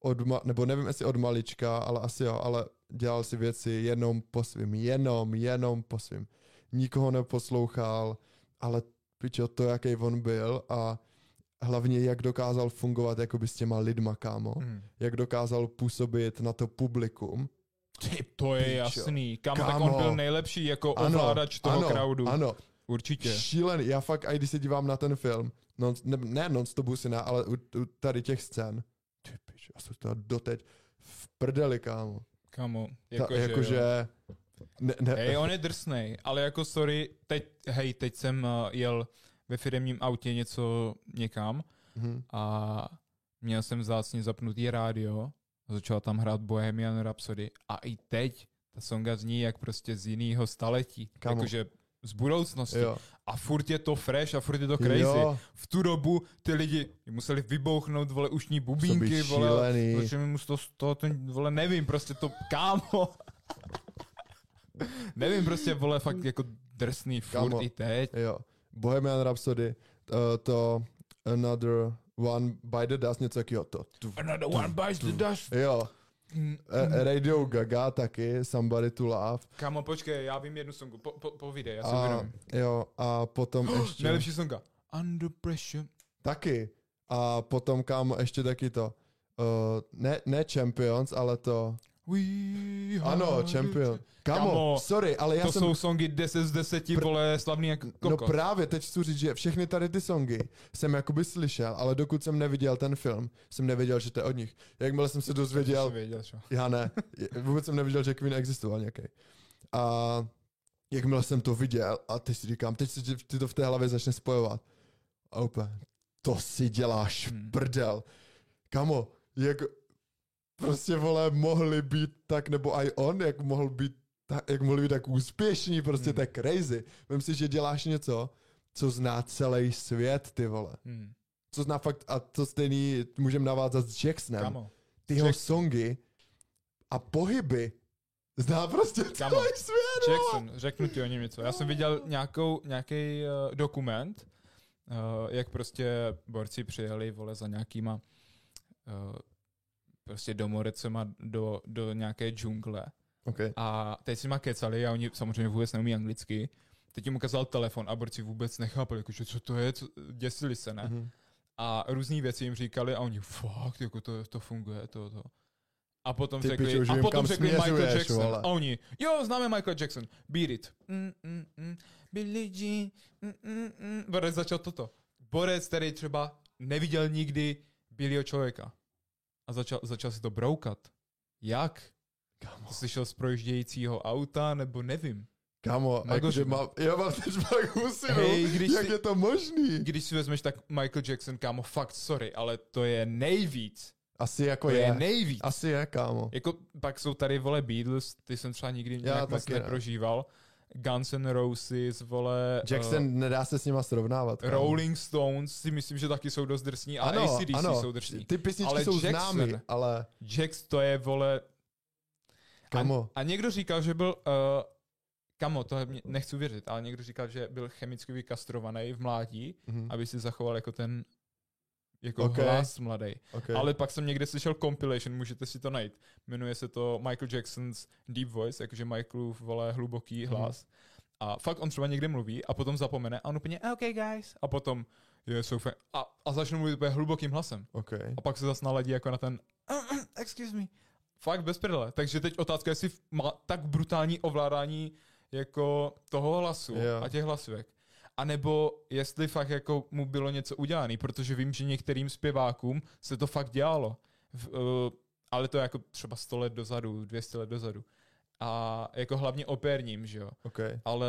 odma, nebo nevím, jestli od malička, ale asi jo, ale dělal si věci jenom po svým, jenom, jenom po svým. Nikoho neposlouchal, ale pičo, to, jaký on byl a hlavně jak dokázal fungovat jakoby s těma lidma, kámo. Hmm. Jak dokázal působit na to publikum. Ty, to je Pičo. Jasný. Kámo, kámo, tak on byl nejlepší jako ano, ovládač toho ano, crowdu. Ano, určitě. Šílený. Já fakt, i když se dívám na ten film, non, ne, ne non-stop husina, ale u, u tady těch scén. Ty pičo, já jsem to doteď v prdeli, kámo. Kamo, jakože... Jakože ne, ne. Hej, on je drsnej, ale jako sorry, teď, hej, teď jsem jel ve firemním autě něco někam hmm. a měl jsem vzácně zapnutý rádio a začal tam hrát Bohemian Rhapsody a i teď ta songa zní jak prostě z jiného staletí. Kamo. Jakože z budoucnosti. Jo. A furt je to fresh a furt je to crazy. Jo. V tu dobu ty lidi museli vybouchnout, vole, ušní bubínky, vole, protože mi musí to, to ten, vole, nevím, prostě to, kámo. nevím, prostě, vole, fakt jako drsný furt kámo. I teď. Jo. Bohemian Rhapsody, to, to Another One by the Dust, něco jakýho to. Another One by the Dust. Jo. Radio Gaga taky, Somebody to Love. Kámo, počkej, já vím jednu songu, po, po, povídej, já se vědomím. Jo, a potom oh, ještě... Nejlepší songa. Under Pressure. Taky. A potom, kámo, ještě taky to. Uh, ne, ne Champions, ale to... We ano, Champion. Kamo, Kamo, sorry, ale já to jsem... To jsou songy deset z deseti, Pr... vole, slavný jak kokos. No právě, teď chci říct, že všechny tady ty songy jsem jakoby slyšel, ale dokud jsem neviděl ten film, jsem nevěděl, že to je od nich. Jakmile jsem se dozvěděl... Věděl, já ne. Vůbec jsem nevěděl, že Queen existoval nějaký. A jakmile jsem to viděl a teď si říkám, teď si ty to v té hlavě začne spojovat. A úplně, to si děláš hmm. prdel. Kamo, jak... Prostě, vole, mohli být tak, nebo i on, jak mohl být tak, jak mohli být tak úspěšní, prostě hmm. tak crazy. Vem si, že děláš něco, co zná celý svět, ty vole. Hmm. Co zná fakt, a to stejný můžeme navázat s Jacksonem. Tyho Jackson. Songy a pohyby zná prostě celý Kamo. Svět, vole. Jackson, řeknu ti o něm něco. Já jsem viděl nějakou, nějaký uh, dokument, uh, jak prostě borci přijeli, vole, za nějakýma... Uh, prostě domorecema do, do nějaké džungle. Okay. A teď si ma kecali a oni samozřejmě vůbec neumí anglicky. Teď jim ukázal telefon a borci vůbec nechápali, jakože co to je, co, děsili se, ne? Mm-hmm. A různý věci jim říkali a oni fakt, jako to, to funguje, to, to. A potom ty řekli, piču, a potom řekli Michael Jackson. Vole. A oni, jo, známe Michael Jackson, beat it. Mm, mm, mm, Billie Jean, mm, mm, mm. Borec začal toto. Borec, který třeba neviděl nikdy Billieho člověka. A začal, začal si to broukat. Jak? Kamo. Slyšel z projíždějícího auta, nebo nevím. Kamo, jakože mám, já mám teď pak husinu, hey, jak si, je to možný? Když si vezmeš, tak Michael Jackson, kámo, fakt sorry, ale to je nejvíc. Asi jako to je. je nejvíc. Asi je, kámo. Jako, pak jsou tady, vole, Beatles, ty jsem třeba nikdy nějak moc neprožíval. Guns N' Roses, vole... Jackson, uh, nedá se s nima srovnávat. Kámo. Rolling Stones si myslím, že taky jsou dost drsní, a A C D C jsou drsní. Ty písničky ale jsou Jackson, známý, ale... Jackson, to je, vole... Kamo. A, a někdo říkal, že byl... Uh, kamo, to nechci věřit, ale někdo říkal, že byl chemicky vykastrovaný v mládí, mm-hmm. aby si zachoval jako ten... Jako okay. hlas mladej. Okay. Ale pak jsem někde slyšel compilation, můžete si to najít. Jmenuje se to Michael Jackson's Deep Voice, jakože Michaelův, vole, hluboký hlas. Mm. A fakt on třeba někde mluví a potom zapomene a on úplně OK guys. A potom je so fa- a, a začne mluvit úplně hlubokým hlasem. Okay. A pak se zase naladí jako na ten excuse me. Fakt bez prdele. Takže teď otázka, jestli má tak brutální ovládání jako toho hlasu yeah. a těch hlasivek. A nebo jestli fakt jako mu bylo něco udělané, protože vím, že některým zpěvákům se to fakt dělalo. V, uh, ale to je jako třeba sto let dozadu, dvě stě let dozadu. A jako hlavně operním, že jo. Okay. Ale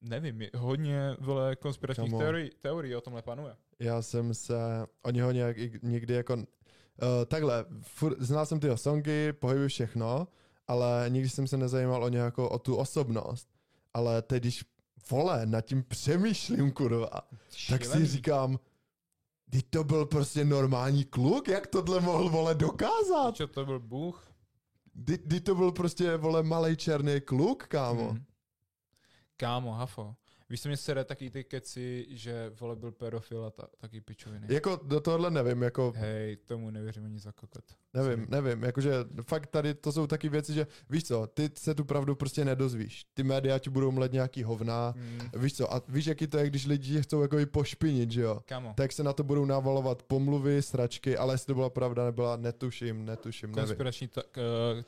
nevím, hodně vole konspiračních teorií, teorií o tomhle panuje. Já jsem se o něho nějak někdy jako... Uh, takhle, furt, znal jsem tyho songy, pohyby všechno, ale nikdy jsem se nezajímal o něho jako o tu osobnost. Ale teď, když vole, nad tím přemýšlím, kurva. Šílený. Tak si říkám, teď to byl prostě normální kluk, jak tohle mohl, vole, dokázat? Čo, to byl bůh? Teď to byl prostě, vole, malej černý kluk, kámo. Hmm. Kámo, hafo. Víš, se mě sere taky ty keci, že, vole, byl pedofil a ta, taky pičoviny. Jako, do tohohle nevím, jako... Hej, tomu nevěřím ani za kokot. Nevím, nevím, jakože fakt tady to jsou taky věci, že víš co, ty se tu pravdu prostě nedozvíš. Ty média ti budou mlet nějaký hovna, hmm. víš co, a víš, jaký to je, když lidi chcou jako i pošpinit, že jo? Kamo. Tak se na to budou navalovat pomluvy, sračky, ale jestli to byla pravda, nebyla, netuším, netuším, nevím. Konspirační te-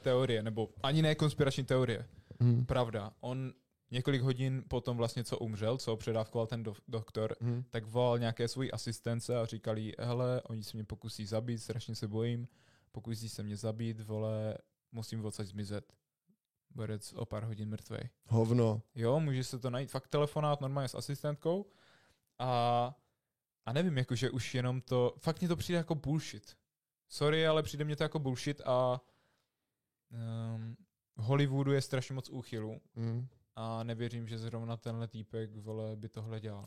teorie, nebo ani ne konspirační teorie, hmm. pravda, on... Několik hodin potom vlastně, co umřel, co předávkoval ten do- doktor, hmm. tak volal nějaké svoji asistence a říkal jí, hele, oni se mě pokusí zabít, strašně se bojím, pokusí se mě zabít, vole, musím odsaď zmizet. Berec o pár hodin mrtvej. Hovno. Jo, může se to najít. Fakt telefonát normálně s asistentkou a, a nevím, jakože už jenom to, fakt mi to přijde jako bullshit. Sorry, ale přijde mě to jako bullshit a um, v Hollywoodu je strašně moc úchylů mm. a nevěřím, že zrovna tenhle týpek, vole, by tohle dělal.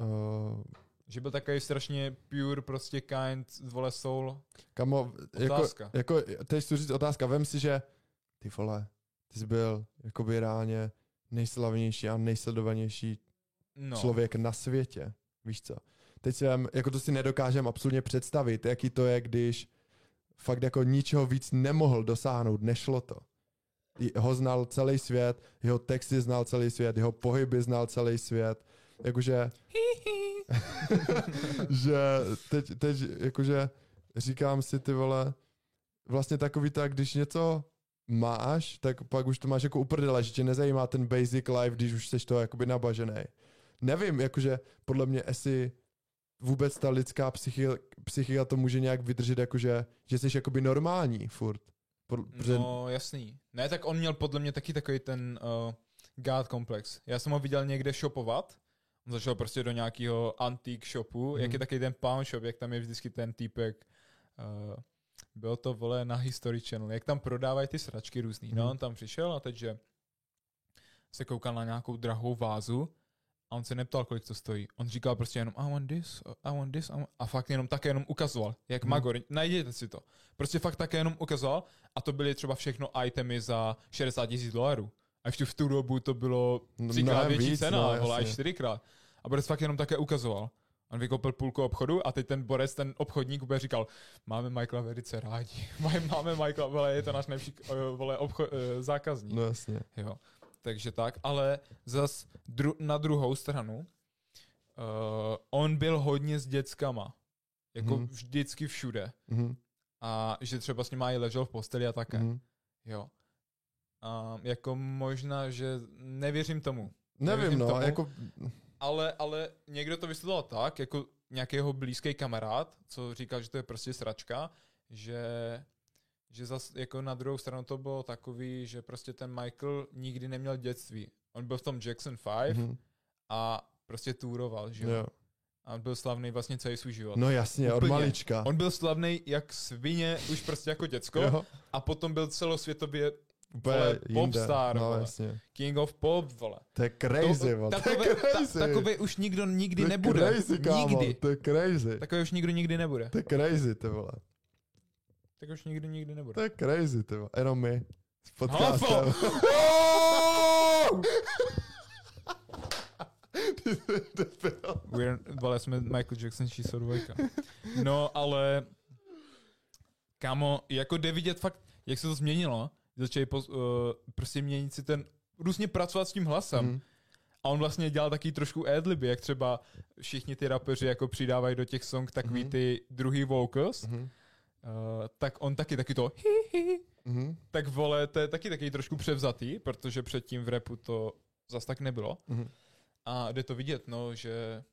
Uh. Že byl takový strašně pure, prostě kind, vole, soul. Kamo, otázka. Jako, jako, teď chci říct otázka, vem si, že ty vole, ty jsi byl jakoby reálně nejslavnější a nejsledovanější no. člověk na světě. Víš co? Teď si vem, jako to si nedokážem absolutně představit, jaký to je, když fakt jako ničeho víc nemohl dosáhnout, nešlo to. Ho znal celý svět, jeho texty znal celý svět, jeho pohyby znal celý svět. Jakože, že teď, teď jakože říkám si, ty vole, vlastně takový tak, když něco máš, tak pak už to máš jako uprdele, že tě nezajímá ten basic life, když už seš toho jakoby nabaženej. Nevím, jakože podle mě asi vůbec ta lidská psychi- psychika to může nějak vydržet, jakože, že seš jakoby normální furt. Podle, no jasný. Ne, tak on měl podle mě taky takový ten... Uh... God komplex. Já jsem ho viděl někde shopovat. On začal prostě do nějakého antique shopu, mm. jak je taky ten pawn shop, jak tam je vždycky ten týpek, uh, bylo to, vole, na History Channel, jak tam prodávají ty sračky různý. Mm. No, on tam přišel a takže se koukal na nějakou drahou vázu a on se neptal, kolik to stojí. On říkal prostě jenom I want this, I want this, I want... a fakt jenom také jenom ukazoval, jak mm. magor, najděte si to. Prostě fakt také jenom ukazoval a to byly třeba všechno itemy za šedesát tisíc dolarů. A ještě v tu dobu to bylo třikrát no, větší víc, cena, no, vole, až čtyřikrát. A borec fakt jenom také ukazoval. On vykoupil půlku obchodu a teď ten borec, ten obchodník úplně říkal, máme Michaela velice rádi, máme Michaela, vole, je to náš nejlepší vole, obcho- zákazník. No jasně. Jo. Takže tak, ale zas dru- na druhou stranu, uh, on byl hodně s děckama. Jako hmm. vždycky všude. Hmm. A že třeba s nima i ležel v posteli a také. Hmm. Jo. A jako možná, že nevěřím tomu. Nevím, nevěřím no, tomu, jako... Ale, ale někdo to vysvětlil tak, jako nějakého blízký kamarád, co říkal, že to je prostě sračka, že, že zas, jako na druhou stranu to bylo takový, že prostě ten Michael nikdy neměl dětství. On byl v tom Jackson pět mm-hmm. a prostě touroval, že jo. A byl slavný vlastně celý svůj život. No jasně, úplně. Od malička. On byl slavný jak svině, už prostě jako děcko a potom byl celosvětově vole, popstar, no, vole. King of pop, vole. To je crazy, vole. Takové, ta, takové už nikdo nikdy to nebude. Crazy, kámo, nikdy. To je crazy. Takové už nikdo nikdy nebude. To je crazy, ty vole. Tak už nikdy nikdy nebude. To je crazy, ty vole. Jenom my. S podcastem. Vole, jsme Michael Jackson číslo dvojka. No, ale kámo, jako jde vidět fakt, jak se to změnilo. Začali poz, uh, prostě měnit si ten, různě pracovat s tím hlasem. Mm. A on vlastně dělal taky trošku ad-liby, jak třeba všichni ty rapeři jako přidávají do těch song takový mm. ty druhý vocals, mm. uh, tak on taky taky to hi hi, mm. tak vole, to je taky taky trošku převzatý, protože předtím v rapu to zas tak nebylo. Mm. A jde to vidět, no, že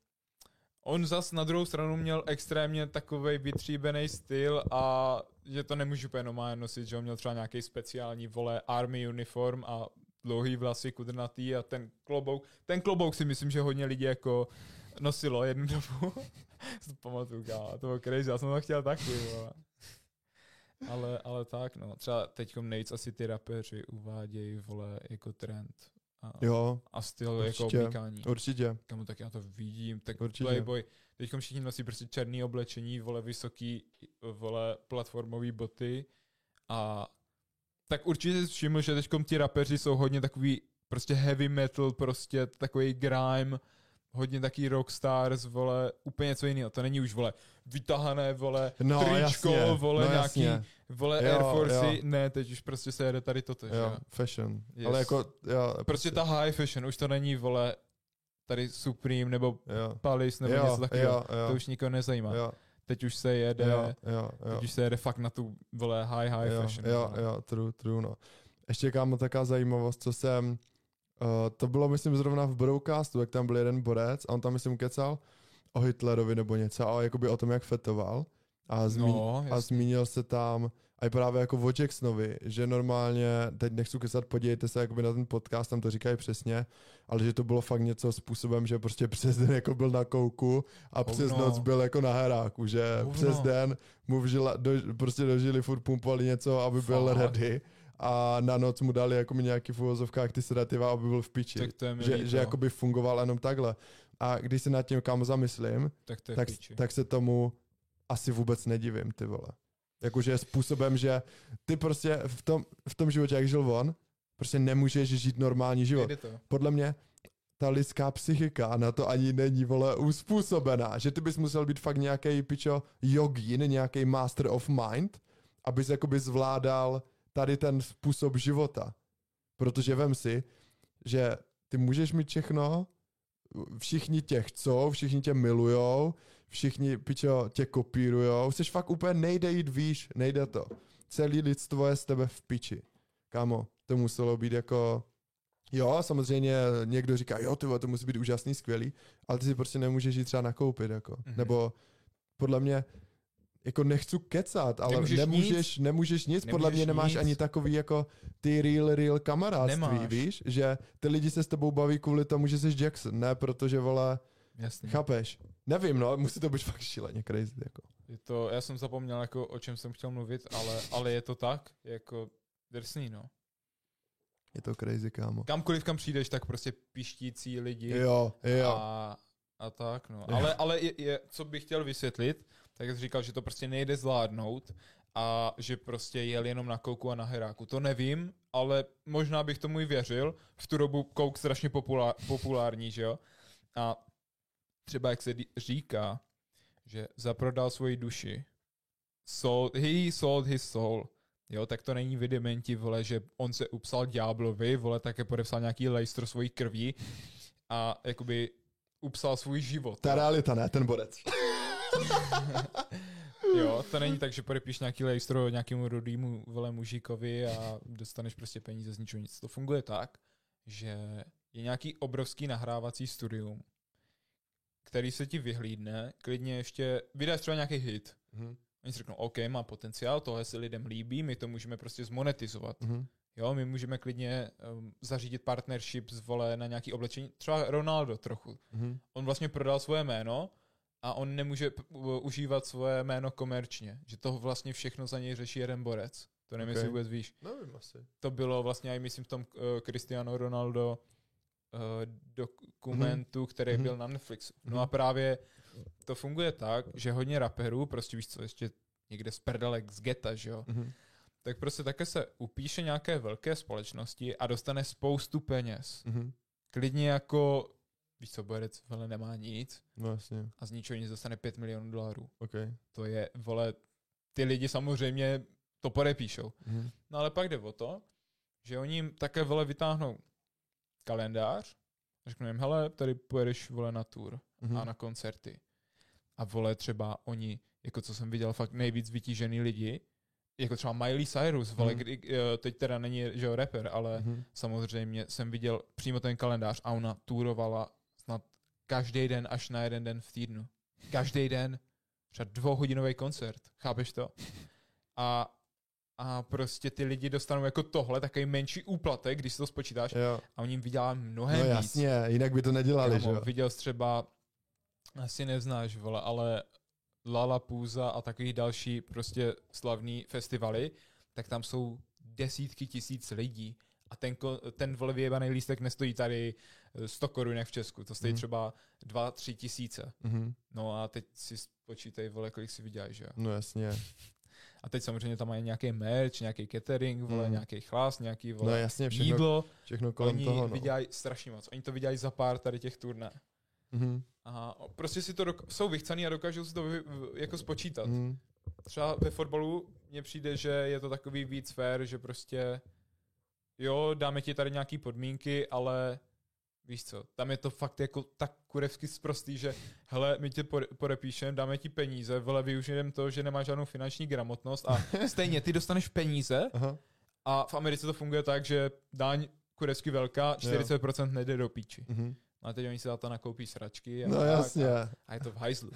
on zas na druhou stranu měl extrémně takovej vytříbený styl a že to nemůžu jenom nosit, že on měl třeba nějaký speciální, vole, army uniform a dlouhý vlasy kudrnatý a ten klobouk. Ten klobouk si myslím, že hodně lidí jako nosilo jednu dobu. To pamatuju, to bylo crazy, já jsem to chtěl taky, vole. Ale, ale tak, no. Třeba teďkom nejc asi ty rapeři uvádějí, vole, jako trend. A, jo, a styl určitě, jako oblíkání. Určitě. Kamu, tak já to vidím. Tak určitě. Playboy. Teďkom všichni nosí prostě černý oblečení, vole, vysoký, vole, platformové boty. A tak určitě si všiml, že teďkom ti rapeři jsou hodně takový prostě heavy metal, prostě takový grime, hodně taký rockstars, vole, úplně něco jiného. To není už, vole, vytahané, vole, no, tričko, jasně, vole, no, nějaký, jasně. Vole, jo, Air Forcey. Ne, teď už prostě se jede tady toto, jo, že? Fashion. Yes. Ale jako, jo, prostě, prostě ta high fashion, už to není, vole, tady Supreme, nebo jo. Palace, nebo jo, něco takového. To už nikoho nezajímá. Jo. Teď už se jede, jo, jo, jo. Teď už se jede fakt na tu, vole, high, high jo, fashion. Jo, vole. Jo, true, true, no. Ještě, kámo, taková zajímavost, co jsem... Uh, to bylo, myslím, zrovna v broadcastu, jak tam byl jeden borec a on tam, myslím, kecal o Hitlerovi nebo něco a jakoby o tom, jak fetoval. A, zmi- no, a zmínil se tam a právě jako o Jacksonovi, že normálně, teď nechci kecat, podívejte se jakoby na ten podcast, tam to říkají přesně, ale že to bylo fakt něco způsobem, že prostě přes den jako byl na kouku a oh, přes no. noc byl jako na heráku, že oh, přes no. den mu vžila, do, prostě dožili, furt pumpovali něco, aby fakt. byl ready a na noc mu dali jako nějaký v uvozovkách ty sedativa, aby byl v piči. Že, že jakoby fungoval jenom takhle. A když se nad tím kam zamyslím, tak, tak, tak se tomu asi vůbec nedivím, ty vole. Jakože způsobem, že ty prostě v tom, v tom životě, jak žil on, prostě nemůžeš žít normální život. Podle mě ta lidská psychika na to ani není, vole, uspůsobená. Že ty bys musel být fakt nějaký pičo jogín, nějaký master of mind, abys jakoby zvládal tady ten způsob života. Protože vem si, že ty můžeš mít všechno, všichni tě chcou, všichni tě milujou, všichni, pičo, tě kopírujou, jsi fakt úplně nejde jít výš, nejde to. Celý lidstvo je z tebe v piči. Kámo, to muselo být jako, jo, samozřejmě někdo říká, jo, tyvo, to musí být úžasný, skvělý, ale ty si prostě nemůžeš jít třeba nakoupit, jako. Mm-hmm. Nebo podle mě, jako nechci kecat, ale nemůžeš, nemůžeš, nic? nemůžeš nic, nemůžeš podle mě nemáš nic. Ani takový jako ty real, real kamarádství, nemáš. Víš, že ty lidi se s tebou baví kvůli tomu, že jsi Jackson, ne, protože vole, jasný. Chápeš, nevím, no, musí to být fakt šíleně crazy, jako. Je to, já jsem zapomněl, jako, o čem jsem chtěl mluvit, ale, ale je to tak, jako, drsný, no. Je to crazy, kámo. Kamkoliv, kam přijdeš, tak prostě pištící lidi. Jo, jo. A, a tak, no. Jo. Ale, ale je, je, co bych chtěl vysvětlit, tak jsi říkal, že to prostě nejde zvládnout a že prostě jel jenom na kouku a na heráku. To nevím, ale možná bych tomu i věřil. V tu dobu kouk strašně populár, populární, že jo? A třeba jak se dí, říká, že zaprodal svoji duši. Sold, he sold his soul. Jo, tak to není vydimenti, vole, že on se upsal ďáblovi, vole, také podepsal nějaký lejstr svojí krví a jakoby upsal svůj život. Ta jo? Realita, ne, ten bodec. Jo, to není tak, že podepíš nějaký lejstro nějakému rudýmu, vole, mužíkovi a dostaneš prostě peníze z ničeho nic. To funguje tak, že je nějaký obrovský nahrávací studium, který se ti vyhlídne, klidně ještě vydáš třeba nějaký hit. Mm-hmm. Oni si řeknou, OK, má potenciál, tohle se lidem líbí, my to můžeme prostě zmonetizovat. Mm-hmm. Jo, my můžeme klidně um, zařídit partnership, vole, na nějaký oblečení. Třeba Ronaldo trochu. Mm-hmm. On vlastně prodal svoje jméno, a on nemůže p- užívat svoje jméno komerčně. Že to vlastně všechno za něj řeší jeden borec. To nevím, okay. Jestli vůbec víš. Nevím asi. To bylo vlastně, já myslím, v tom uh, Cristiano Ronaldo uh, dokumentu, mm-hmm. který mm-hmm. byl na Netflixu. No mm-hmm. a právě to funguje tak, že hodně raperů, prostě víš co, ještě někde z prdelek z geta, že jo, mm-hmm. tak prostě také se upíše nějaké velké společnosti a dostane spoustu peněz. Mm-hmm. Klidně jako... Víš co, borec, vole, nemá nic. No, jasně. A z ničeho nic dostane pět milionů dolarů. Okay. To je, vole, ty lidi samozřejmě to podepíšou. Mm. No ale pak jde o to, že oni jim také, vole, vytáhnou kalendář a řeknou jim, hele, tady pojedeš, vole, na tour mm. a na koncerty. A, vole, třeba oni, jako co jsem viděl, fakt nejvíc vytížený lidi, jako třeba Miley Cyrus, vole, mm. kdy, teď teda není, že jo, rapper, ale mm. samozřejmě jsem viděl přímo ten kalendář a ona tourovala snad každý den až na jeden den v týdnu. Každý den. Třeba dvouhodinový koncert. Chápeš to? A, a prostě ty lidi dostanou jako tohle, takový menší úplatek, když si to spočítáš. Jo. A oni jim vydělá mnohem víc. No jasně, víc. Jinak by to nedělali, že jo? Viděl jsi třeba, asi neznáš, vole, ale Lollapalooza a takový další prostě slavný festivaly, tak tam jsou desítky tisíc lidí. A ten, ten vole vyjebaný lístek nestojí tady sto korun jak v Česku, to stojí mm. třeba dva tři tisíce. Mm. No a teď si spočítej, vole, kolik si vyděláš, jo? No jasně. A teď samozřejmě tam mají nějaký merch, nějaký catering, vole, mm. nějaký chlás, nějaký, vole, no jasně, všechno, jídlo. Všechno kolem oni toho, no. Vydělají strašně moc. Oni to vydělají za pár tady těch turné. Mm. A prostě si to doka- jsou vychcený a dokážou si to vy- jako spočítat. Mm. Třeba ve fotbalu mně přijde, že je to takový víc fair, že prostě jo, dáme ti tady nějaký podmínky, ale víš co, tam je to fakt jako tak kurevsky sprostý, že hele, my tě podepíšeme, dáme ti peníze, vole, využijeme to, že nemáš žádnou finanční gramotnost a stejně ty dostaneš peníze. Aha. A v Americe to funguje tak, že daň kurevsky velká, čtyřicet procent nejde do píči. Mhm. ale teď oni si za to nakoupí sračky a, no, jasně. a, a je to v hajzlu.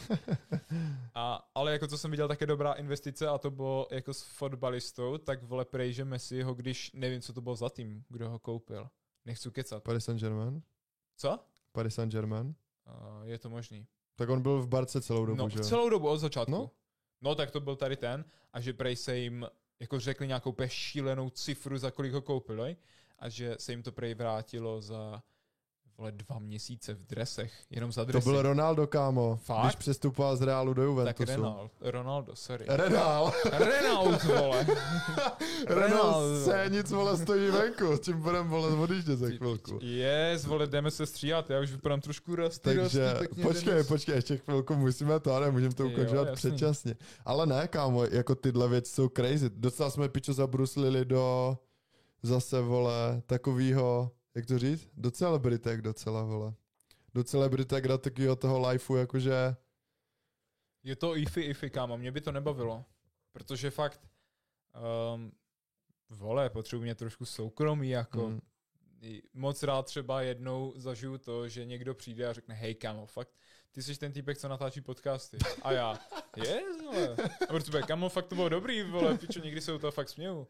A, ale jako co jsem viděl, také dobrá investice a to bylo jako s fotbalistou, tak vole prej, že Messi ho, když nevím, co to bylo za tým, kdo ho koupil. Nechci kecat. Paris Saint-Germain? Co? Paris Saint-Germain? Uh, je to možný. Tak on byl v Barce celou dobu, no, že? Celou dobu, od začátku. No? no tak to byl tady ten a že prej se jim jako řekli nějakou šílenou cifru, za kolik ho koupili a že se jim to prej vrátilo za vole dva měsíce v dresech, jenom za dresy. To byl Ronaldo, kámo, fakt? Když přestupoval z Realu do Juventusu. Tak Renal, Ronaldo, sorry. Renal. Renault, vole. Renault se nic, vole, stojí venku, s tím budem, vole, odjíždět za chvilku. Yes, vole, jdeme se stříhat, já už vypadám trošku rastý. Takže rastý, počkej, jdeme... počkej, ještě chvilku musíme to, ale můžeme to ukončovat předčasně. Ale ne, kámo, jako tyhle věci jsou crazy. Docela jsme pičo zabruslili do zase, vole, takovýho... Jak to říct? Do celebritek docela, vole. Do celebritek do takového toho lifeu, jakože... Je to ify, ify, kámo. Mě by to nebavilo. Protože fakt... Um, vole, potřebuji mě trošku soukromí, jako... Mm. Moc rád třeba jednou zažiju to, že někdo přijde a řekne, hej, kámo, fakt... Ty jsi ten týpek, co natáčí podcasty. A já, je, vole. A protože, kamo, fakt to bylo dobrý, vole, pičo, někdy se u toho fakt směju.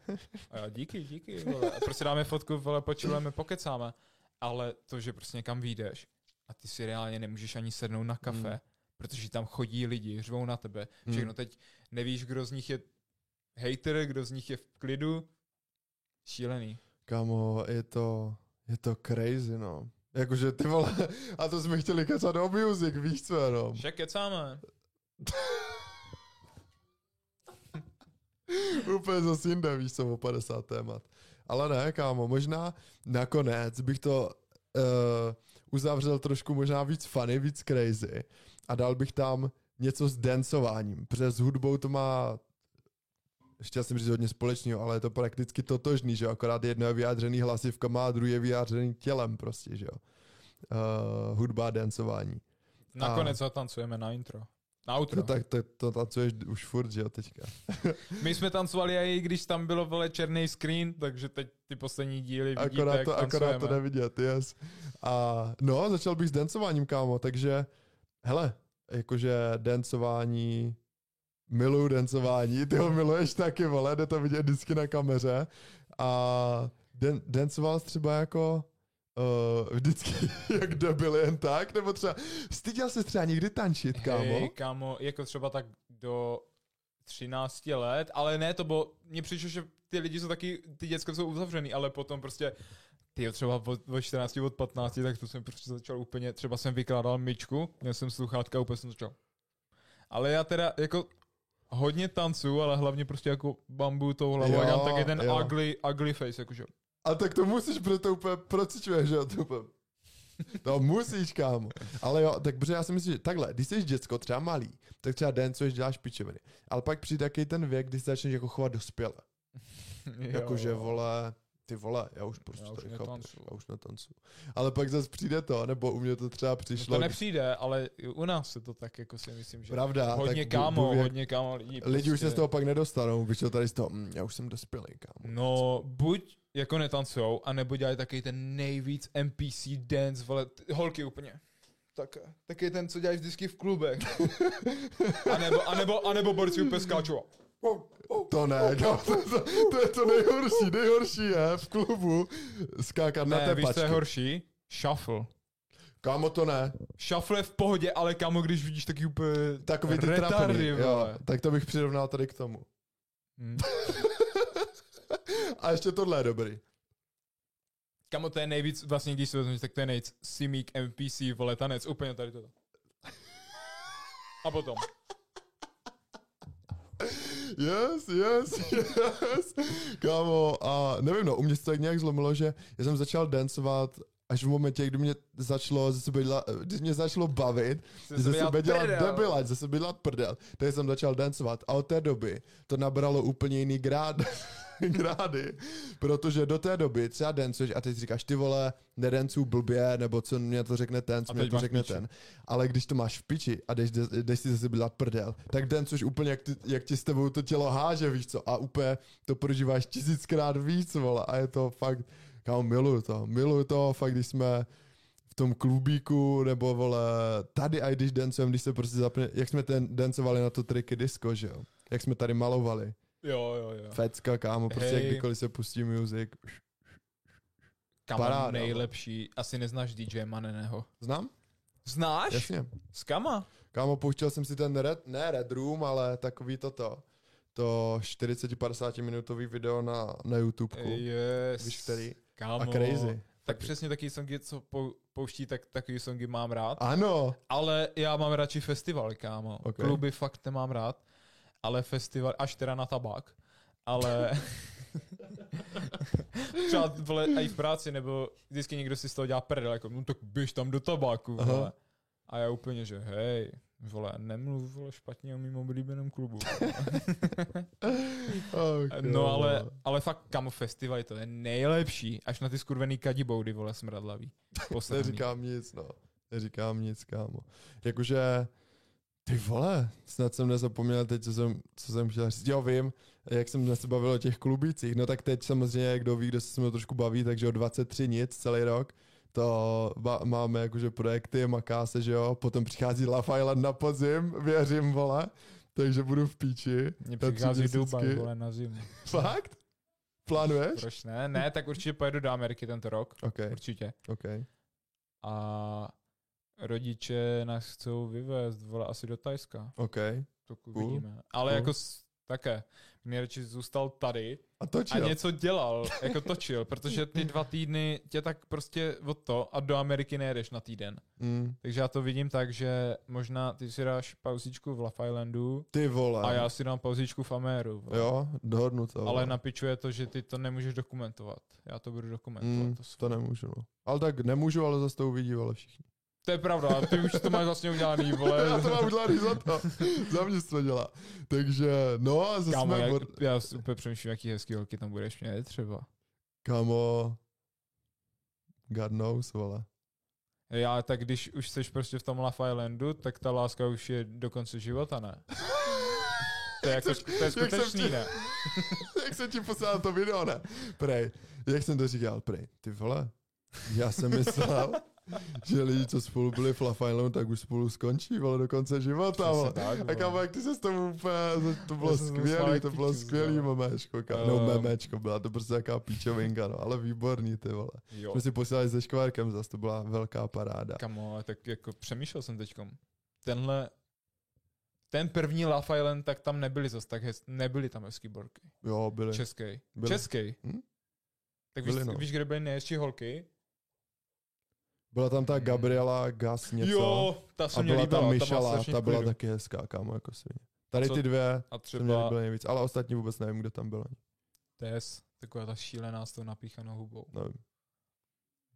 A já, díky, díky, vole. A prostě dáme fotku, vole, počilujeme, pokecáme. Ale to, že prostě někam vyjdeš a ty si reálně nemůžeš ani sednout na kafe, hmm. protože tam chodí lidi, řvou na tebe. Všechno hmm. teď nevíš, kdo z nich je hejter, kdo z nich je v klidu. Šílený. Kamo, je to, je to crazy, no. Jakože ty vole, a to jsme chtěli kecat o music, víš co jenom. Však kecáme. Úplně zase jinde, víš co, o padesát témat. Ale ne, kámo, možná nakonec bych to uh, uzavřel trošku možná víc funny, víc crazy. A dal bych tam něco s dancováním, protože s hudbou to má... Chtěl jsem říct hodně společného, ale je to prakticky totožný, že jo? Akorát jedno je vyjádřený hlasivkama a druhý je vyjádřený tělem prostě, že jo. Uh, hudba a dancování. Nakonec a... ho tancujeme na intro. Na outro. No, tak to, to tancuješ už furt, že jo, teďka. My jsme tancovali a i když tam bylo vole černý screen, takže teď ty poslední díly vidíte, akorát to, jak tancujeme. Akorát to nevidět, yes. A no, začal bych s dancováním, kámo, takže hele, jakože dancování... Miluju dancování, ty ho miluješ taky, vole, jde to vidět vždycky na kameře. A den, dancoval jsi třeba jako uh, vždycky, jak debil jen tak, nebo třeba, styděl jsi třeba někdy tančit, kámo? Hej, kámo, jako třeba tak do třinácti let, ale ne, to bylo, mně přišlo, že ty lidi jsou taky, ty děcka jsou uzavřený, ale potom prostě, ty třeba od čtrnácti, od patnácti, tak to jsem prostě začal úplně, třeba jsem vykládal myčku, měl jsem sluchátka, úplně jsem začal. Ale já teda, jako... Hodně tanců, ale hlavně prostě jako bambu tou hlavou, jo, a tam taky ten jo. ugly, ugly face, jakože. A tak to musíš, protože to úplně procičuješ, že jo, to úplně. To musíš, kámo. Ale jo, tak protože já si myslím, že takhle, když jsi děcko, třeba malý, tak třeba dancuješ, děláš pičeviny. Ale pak přijde takový ten věk, kdy se začneš jako chovat dospěle. Jakože, vole, ty vole, já už prostě já už tady chápu, já už netancuju. Ale pak zase přijde to, nebo u mě to třeba přišlo. No to nepřijde, ale u nás se to tak jako si myslím, že pravda, hodně kámo, bu, bu, hodně kámo lidí. Lidi prostě... už se z toho pak nedostanou, víš to tady z toho, já už jsem dospělý, kámo. No, buď jako netancujou, anebo dělají taky ten nejvíc N P C dance, vole, t- holky úplně. Tak, taky ten, co děláš vždycky v klubech. a nebo, a nebo, a nebo borci úplně skáčou. To ne, kámo, to, to, to je to nejhorší, nejhorší je v klubu skákat ne, na tepačky. Ne, víš, co je horší? Shuffle. Kámo, to ne. Shuffle je v pohodě, ale kámo, když vidíš taky úplně takový ty retardy, jo, tak to bych přirovnal tady k tomu. Hmm. A ještě tohle je dobrý. Kámo, to je nejvíc, vlastně když si vezmeš, tak to je nejvíc simík, N P C, vole, tanec, úplně tady toto. A potom... Yes, yes, yes. Kámo, a nevím, no, u mě se to tak nějak zlomilo, že já jsem začal dancovat až v momentě, kdy mě začalo ze sebe dělat, když mě začalo bavit, že ze sebe dělat debilať, ze sebe dělat prdel, tak jsem začal dancovat a od té doby to nabralo úplně jiný grád, grády, protože do té doby třeba dancuješ a ty říkáš, ty vole, nedancuju blbě, nebo co mě to řekne ten, co mě to řekne ten. Ale když to máš v piči a jdeš, jdeš si zase dělat prdel, tak dancuješ úplně, jak, ty, jak ti s tebou to tělo háže, víš co, a úplně to prožíváš tisíckrát víc, vole, a je to fakt, kámo, miluju to, miluju to, fakt, když jsme v tom klubíku, nebo vole, tady a když dancujeme, když se prostě zapne, jak jsme ten dancovali na to triky disco, že jo? Jak jsme tady malovali. Jo, jo, jo. Fecka, kámo, prostě hey. Jak kdykoliv se pustí music. Kama nejlepší, asi neznáš D J Maneného. Znám? Znáš? Jasně. S kama? Kámo, pouštěl jsem si ten red, ne Red Room, ale takový toto. To čtyřicet až padesát minutový video na, na YouTubeku. Yes. Víš který? Kámo. A crazy. Tak taky. Přesně taky songy, co pouští, tak takový songy mám rád. Ano. Ale já mám radši festival, kámo. Okay. Kluby fakt nemám rád. Ale festival, až teda na tabák. Ale... třeba vole, i v práci, nebo vždycky někdo si z toho dělá prdel, jako, no tak běž tam do tabáku, vole. A já úplně, že hej, vole, nemluv, vole, špatně o mým oblíbeném klubu. Okay, no ale, ale fakt, kamo, festivaly, to je nejlepší, až na ty skurvený kadiboudy, vole, smradlavý. Neříkám nic, no. Neříkám nic, kámo. Jakože... Ty vole, snad jsem nezapomněl teď, co jsem, co jsem chtěl říct. Jo, vím, jak jsem se bavil o těch klubících. No tak teď samozřejmě, kdo ví, kdo se mě trošku baví, takže o dvacet tři nic celý rok. To ba- máme jakože projekty, maká se, že jo. Potom přichází Love Island na podzim, věřím, vole. Takže budu v píči. Mně přichází Dubaj, vole, na zimu. Fakt? Plánuješ? Proč ne? Ne, tak určitě pojedu do Ameriky tento rok. Okay. Určitě. Okay. A... Rodiče nás chcou vyvést, vole, asi do Thajska. OK. To uvidíme. Cool. Ale cool. Jako také. Mě radši zůstal tady a, a něco dělal, jako točil, protože ty dva týdny tě tak prostě od to a do Ameriky nejedeš na týden. Mm. Takže já to vidím tak, že možná ty si dáš pauzičku v Love Islandu. Ty vole. A já si dám pauzičku v Améru. Vole. Jo, dohodnu to. Ale napičuje to, že ty to nemůžeš dokumentovat. Já to budu dokumentovat. Mm, to, to nemůžu. No. Ale tak nemůžu, ale zase to uvidí, vole, všichni. To je pravda, ty už to máš vlastně udělaný, vole. Já to mám udělaný za to, za mě to dělá. Takže, no a zase kámo, jsme... Jak, já úplně přemýšlím, jaký hezký holky tam budeš mít třeba. Kámo, God knows, vole. Já tak když už jsi prostě v tom Love Islandu, tak ta láska už je do konce života, ne? To je, jako, to je skutečný, jak ti, ne? Jak jsem ti poslal to video, ne? Prej, jak jsem to říkal, prej, ty vole, já jsem myslel... že lidi, co spolu byli v Love Islandu, tak už spolu skončí, vole, do konce života. Vole. Tak, a kámo, jak ty se s tomu úplně, to bylo skvělý, to bylo skvělý memečko, no memečko, byla to prostě jaká píčovinka, no, ale výborný, ty vole. Jo. Jsme si posílali se Škvárkem, zase to byla velká paráda. Kamo, tak jako přemýšlel jsem teďkom, tenhle, ten první Love Island, tak tam nebyly zase tak hez, nebyly tam hezký borky. Jo, byly. Český. Byly. Český? Hm? Tak byly, víš, no. Víš, kde byly nejhezčí holky? Byla tam ta Gabriela Gas něco. Jo, ta se mě líbila. A byla tam Michala, ta byla taky hezká, kámo, jako svině. Tady ty dvě a třeba... se mě líbily nejvíc, ale ostatní vůbec nevím, kdo tam byl. Tess, taková ta šílená s tou napíchanou hubou. Nevím.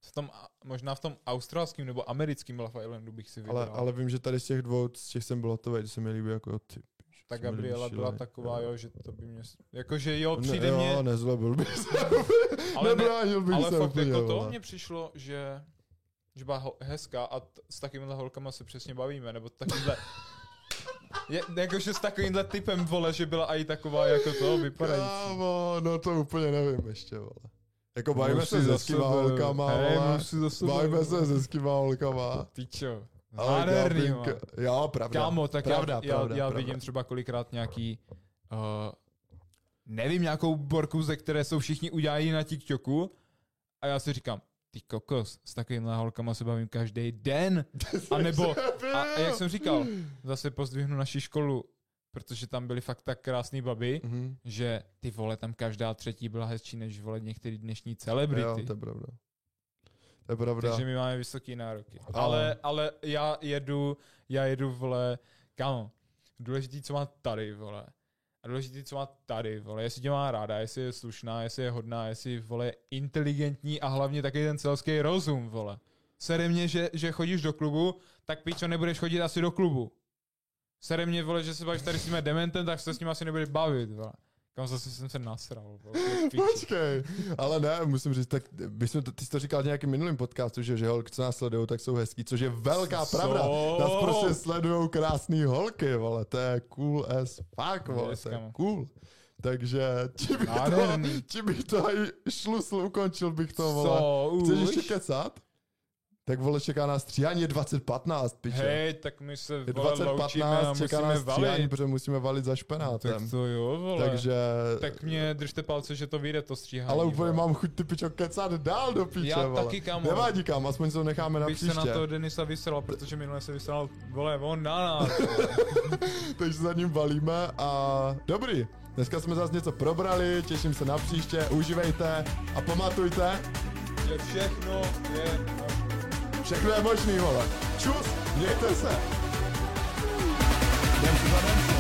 V tom, možná v tom australském nebo americkém Love Islandu bych si vybral. Ale, ale vím, že tady z těch dvou, z těch jsem byl hotovej, že se mi líbí jako typ. Ta Gabriela byla taková, jo, že to by mě... Jakože jo, přijde ne, mě... Jo, nezlobil bych se. Ale, ne, ale se fakt jako to mně přišlo, že... že byla hezká a t- s takovýmhle holkama se přesně bavíme, nebo takovýmhle... Je, jakože s takovýmhle typem, vole, že byla aj taková jako to vypadající. Kámo, no to úplně nevím ještě, vole. Jako bavíme se s hezkýma holkama, hej, bavíme se s hezkýma holkama. Ty čo, záderný, vole. Jo, pravda, kámo, tak pravda, já, pravda, já, pravda, já vidím pravda. Třeba kolikrát nějaký... Uh, nevím, nějakou borku, ze které jsou všichni udělají na TikToku a já si říkám, ty kokos, s takovýmhle holkama se bavím každý den. A nebo, a, a jak jsem říkal, zase pozdvihnu naši školu, protože tam byly fakt tak krásný babi, mm-hmm. že ty vole, tam každá třetí byla hezčí, než vole některý dnešní celebrity. Jo, to je pravda. To je pravda. Takže my máme vysoký nároky. Ale, ale já jedu, já jedu, vole, kámo, důležitý, co má tady, vole. A důležitý, co má tady, vole, jestli tě má ráda, jestli je slušná, jestli je hodná, jestli, vole, inteligentní a hlavně taky ten celský rozum, vole. Sere mě, že, že chodíš do klubu, tak pičo, nebudeš chodit asi do klubu. Sere mě, vole, že se bavíš tady s tím dementem, tak se s ním asi nebudeš bavit, vole. Kam zase jsem se nasral, vole. Počkej, ale ne, musím říct, tak bychom to, ty jsi to říkal v nějakým minulým podcastu, že, že holky, co nás sledujou, tak jsou hezký, což je velká so... pravda. Nás prostě sledujou krásný holky, vole, to je cool as fuck, vole, to je cool. Takže, či bych to, či bych to i šlusl ukončil, bych to, vole. Chceš ještě kecat? Tak vole, čeká nás stříhání, je dvacet patnáct, piče. Hej, tak my se je dvacet patnáct, čeká nás stříhání, protože musíme valit za špenátem. Tak to jo, vole. Takže... Tak mě držte palce, že to vyjde to stříhání. Ale úplně vole. Mám chuť, ty pičo, kecat dál do piče, já vole. Taky, kámo. Nevadí, kámo, aspoň to necháme na příště. Bych se na to Denisa vysral, protože minule se vysral, vole, on na nás. Takže za ním valíme a dobrý. Dneska jsme zase něco probrali, těším se na příště, užívejte a pamatujte, že všechno je možný. Všechno je možný, vole. Čus, mějte se. Jdem si za den.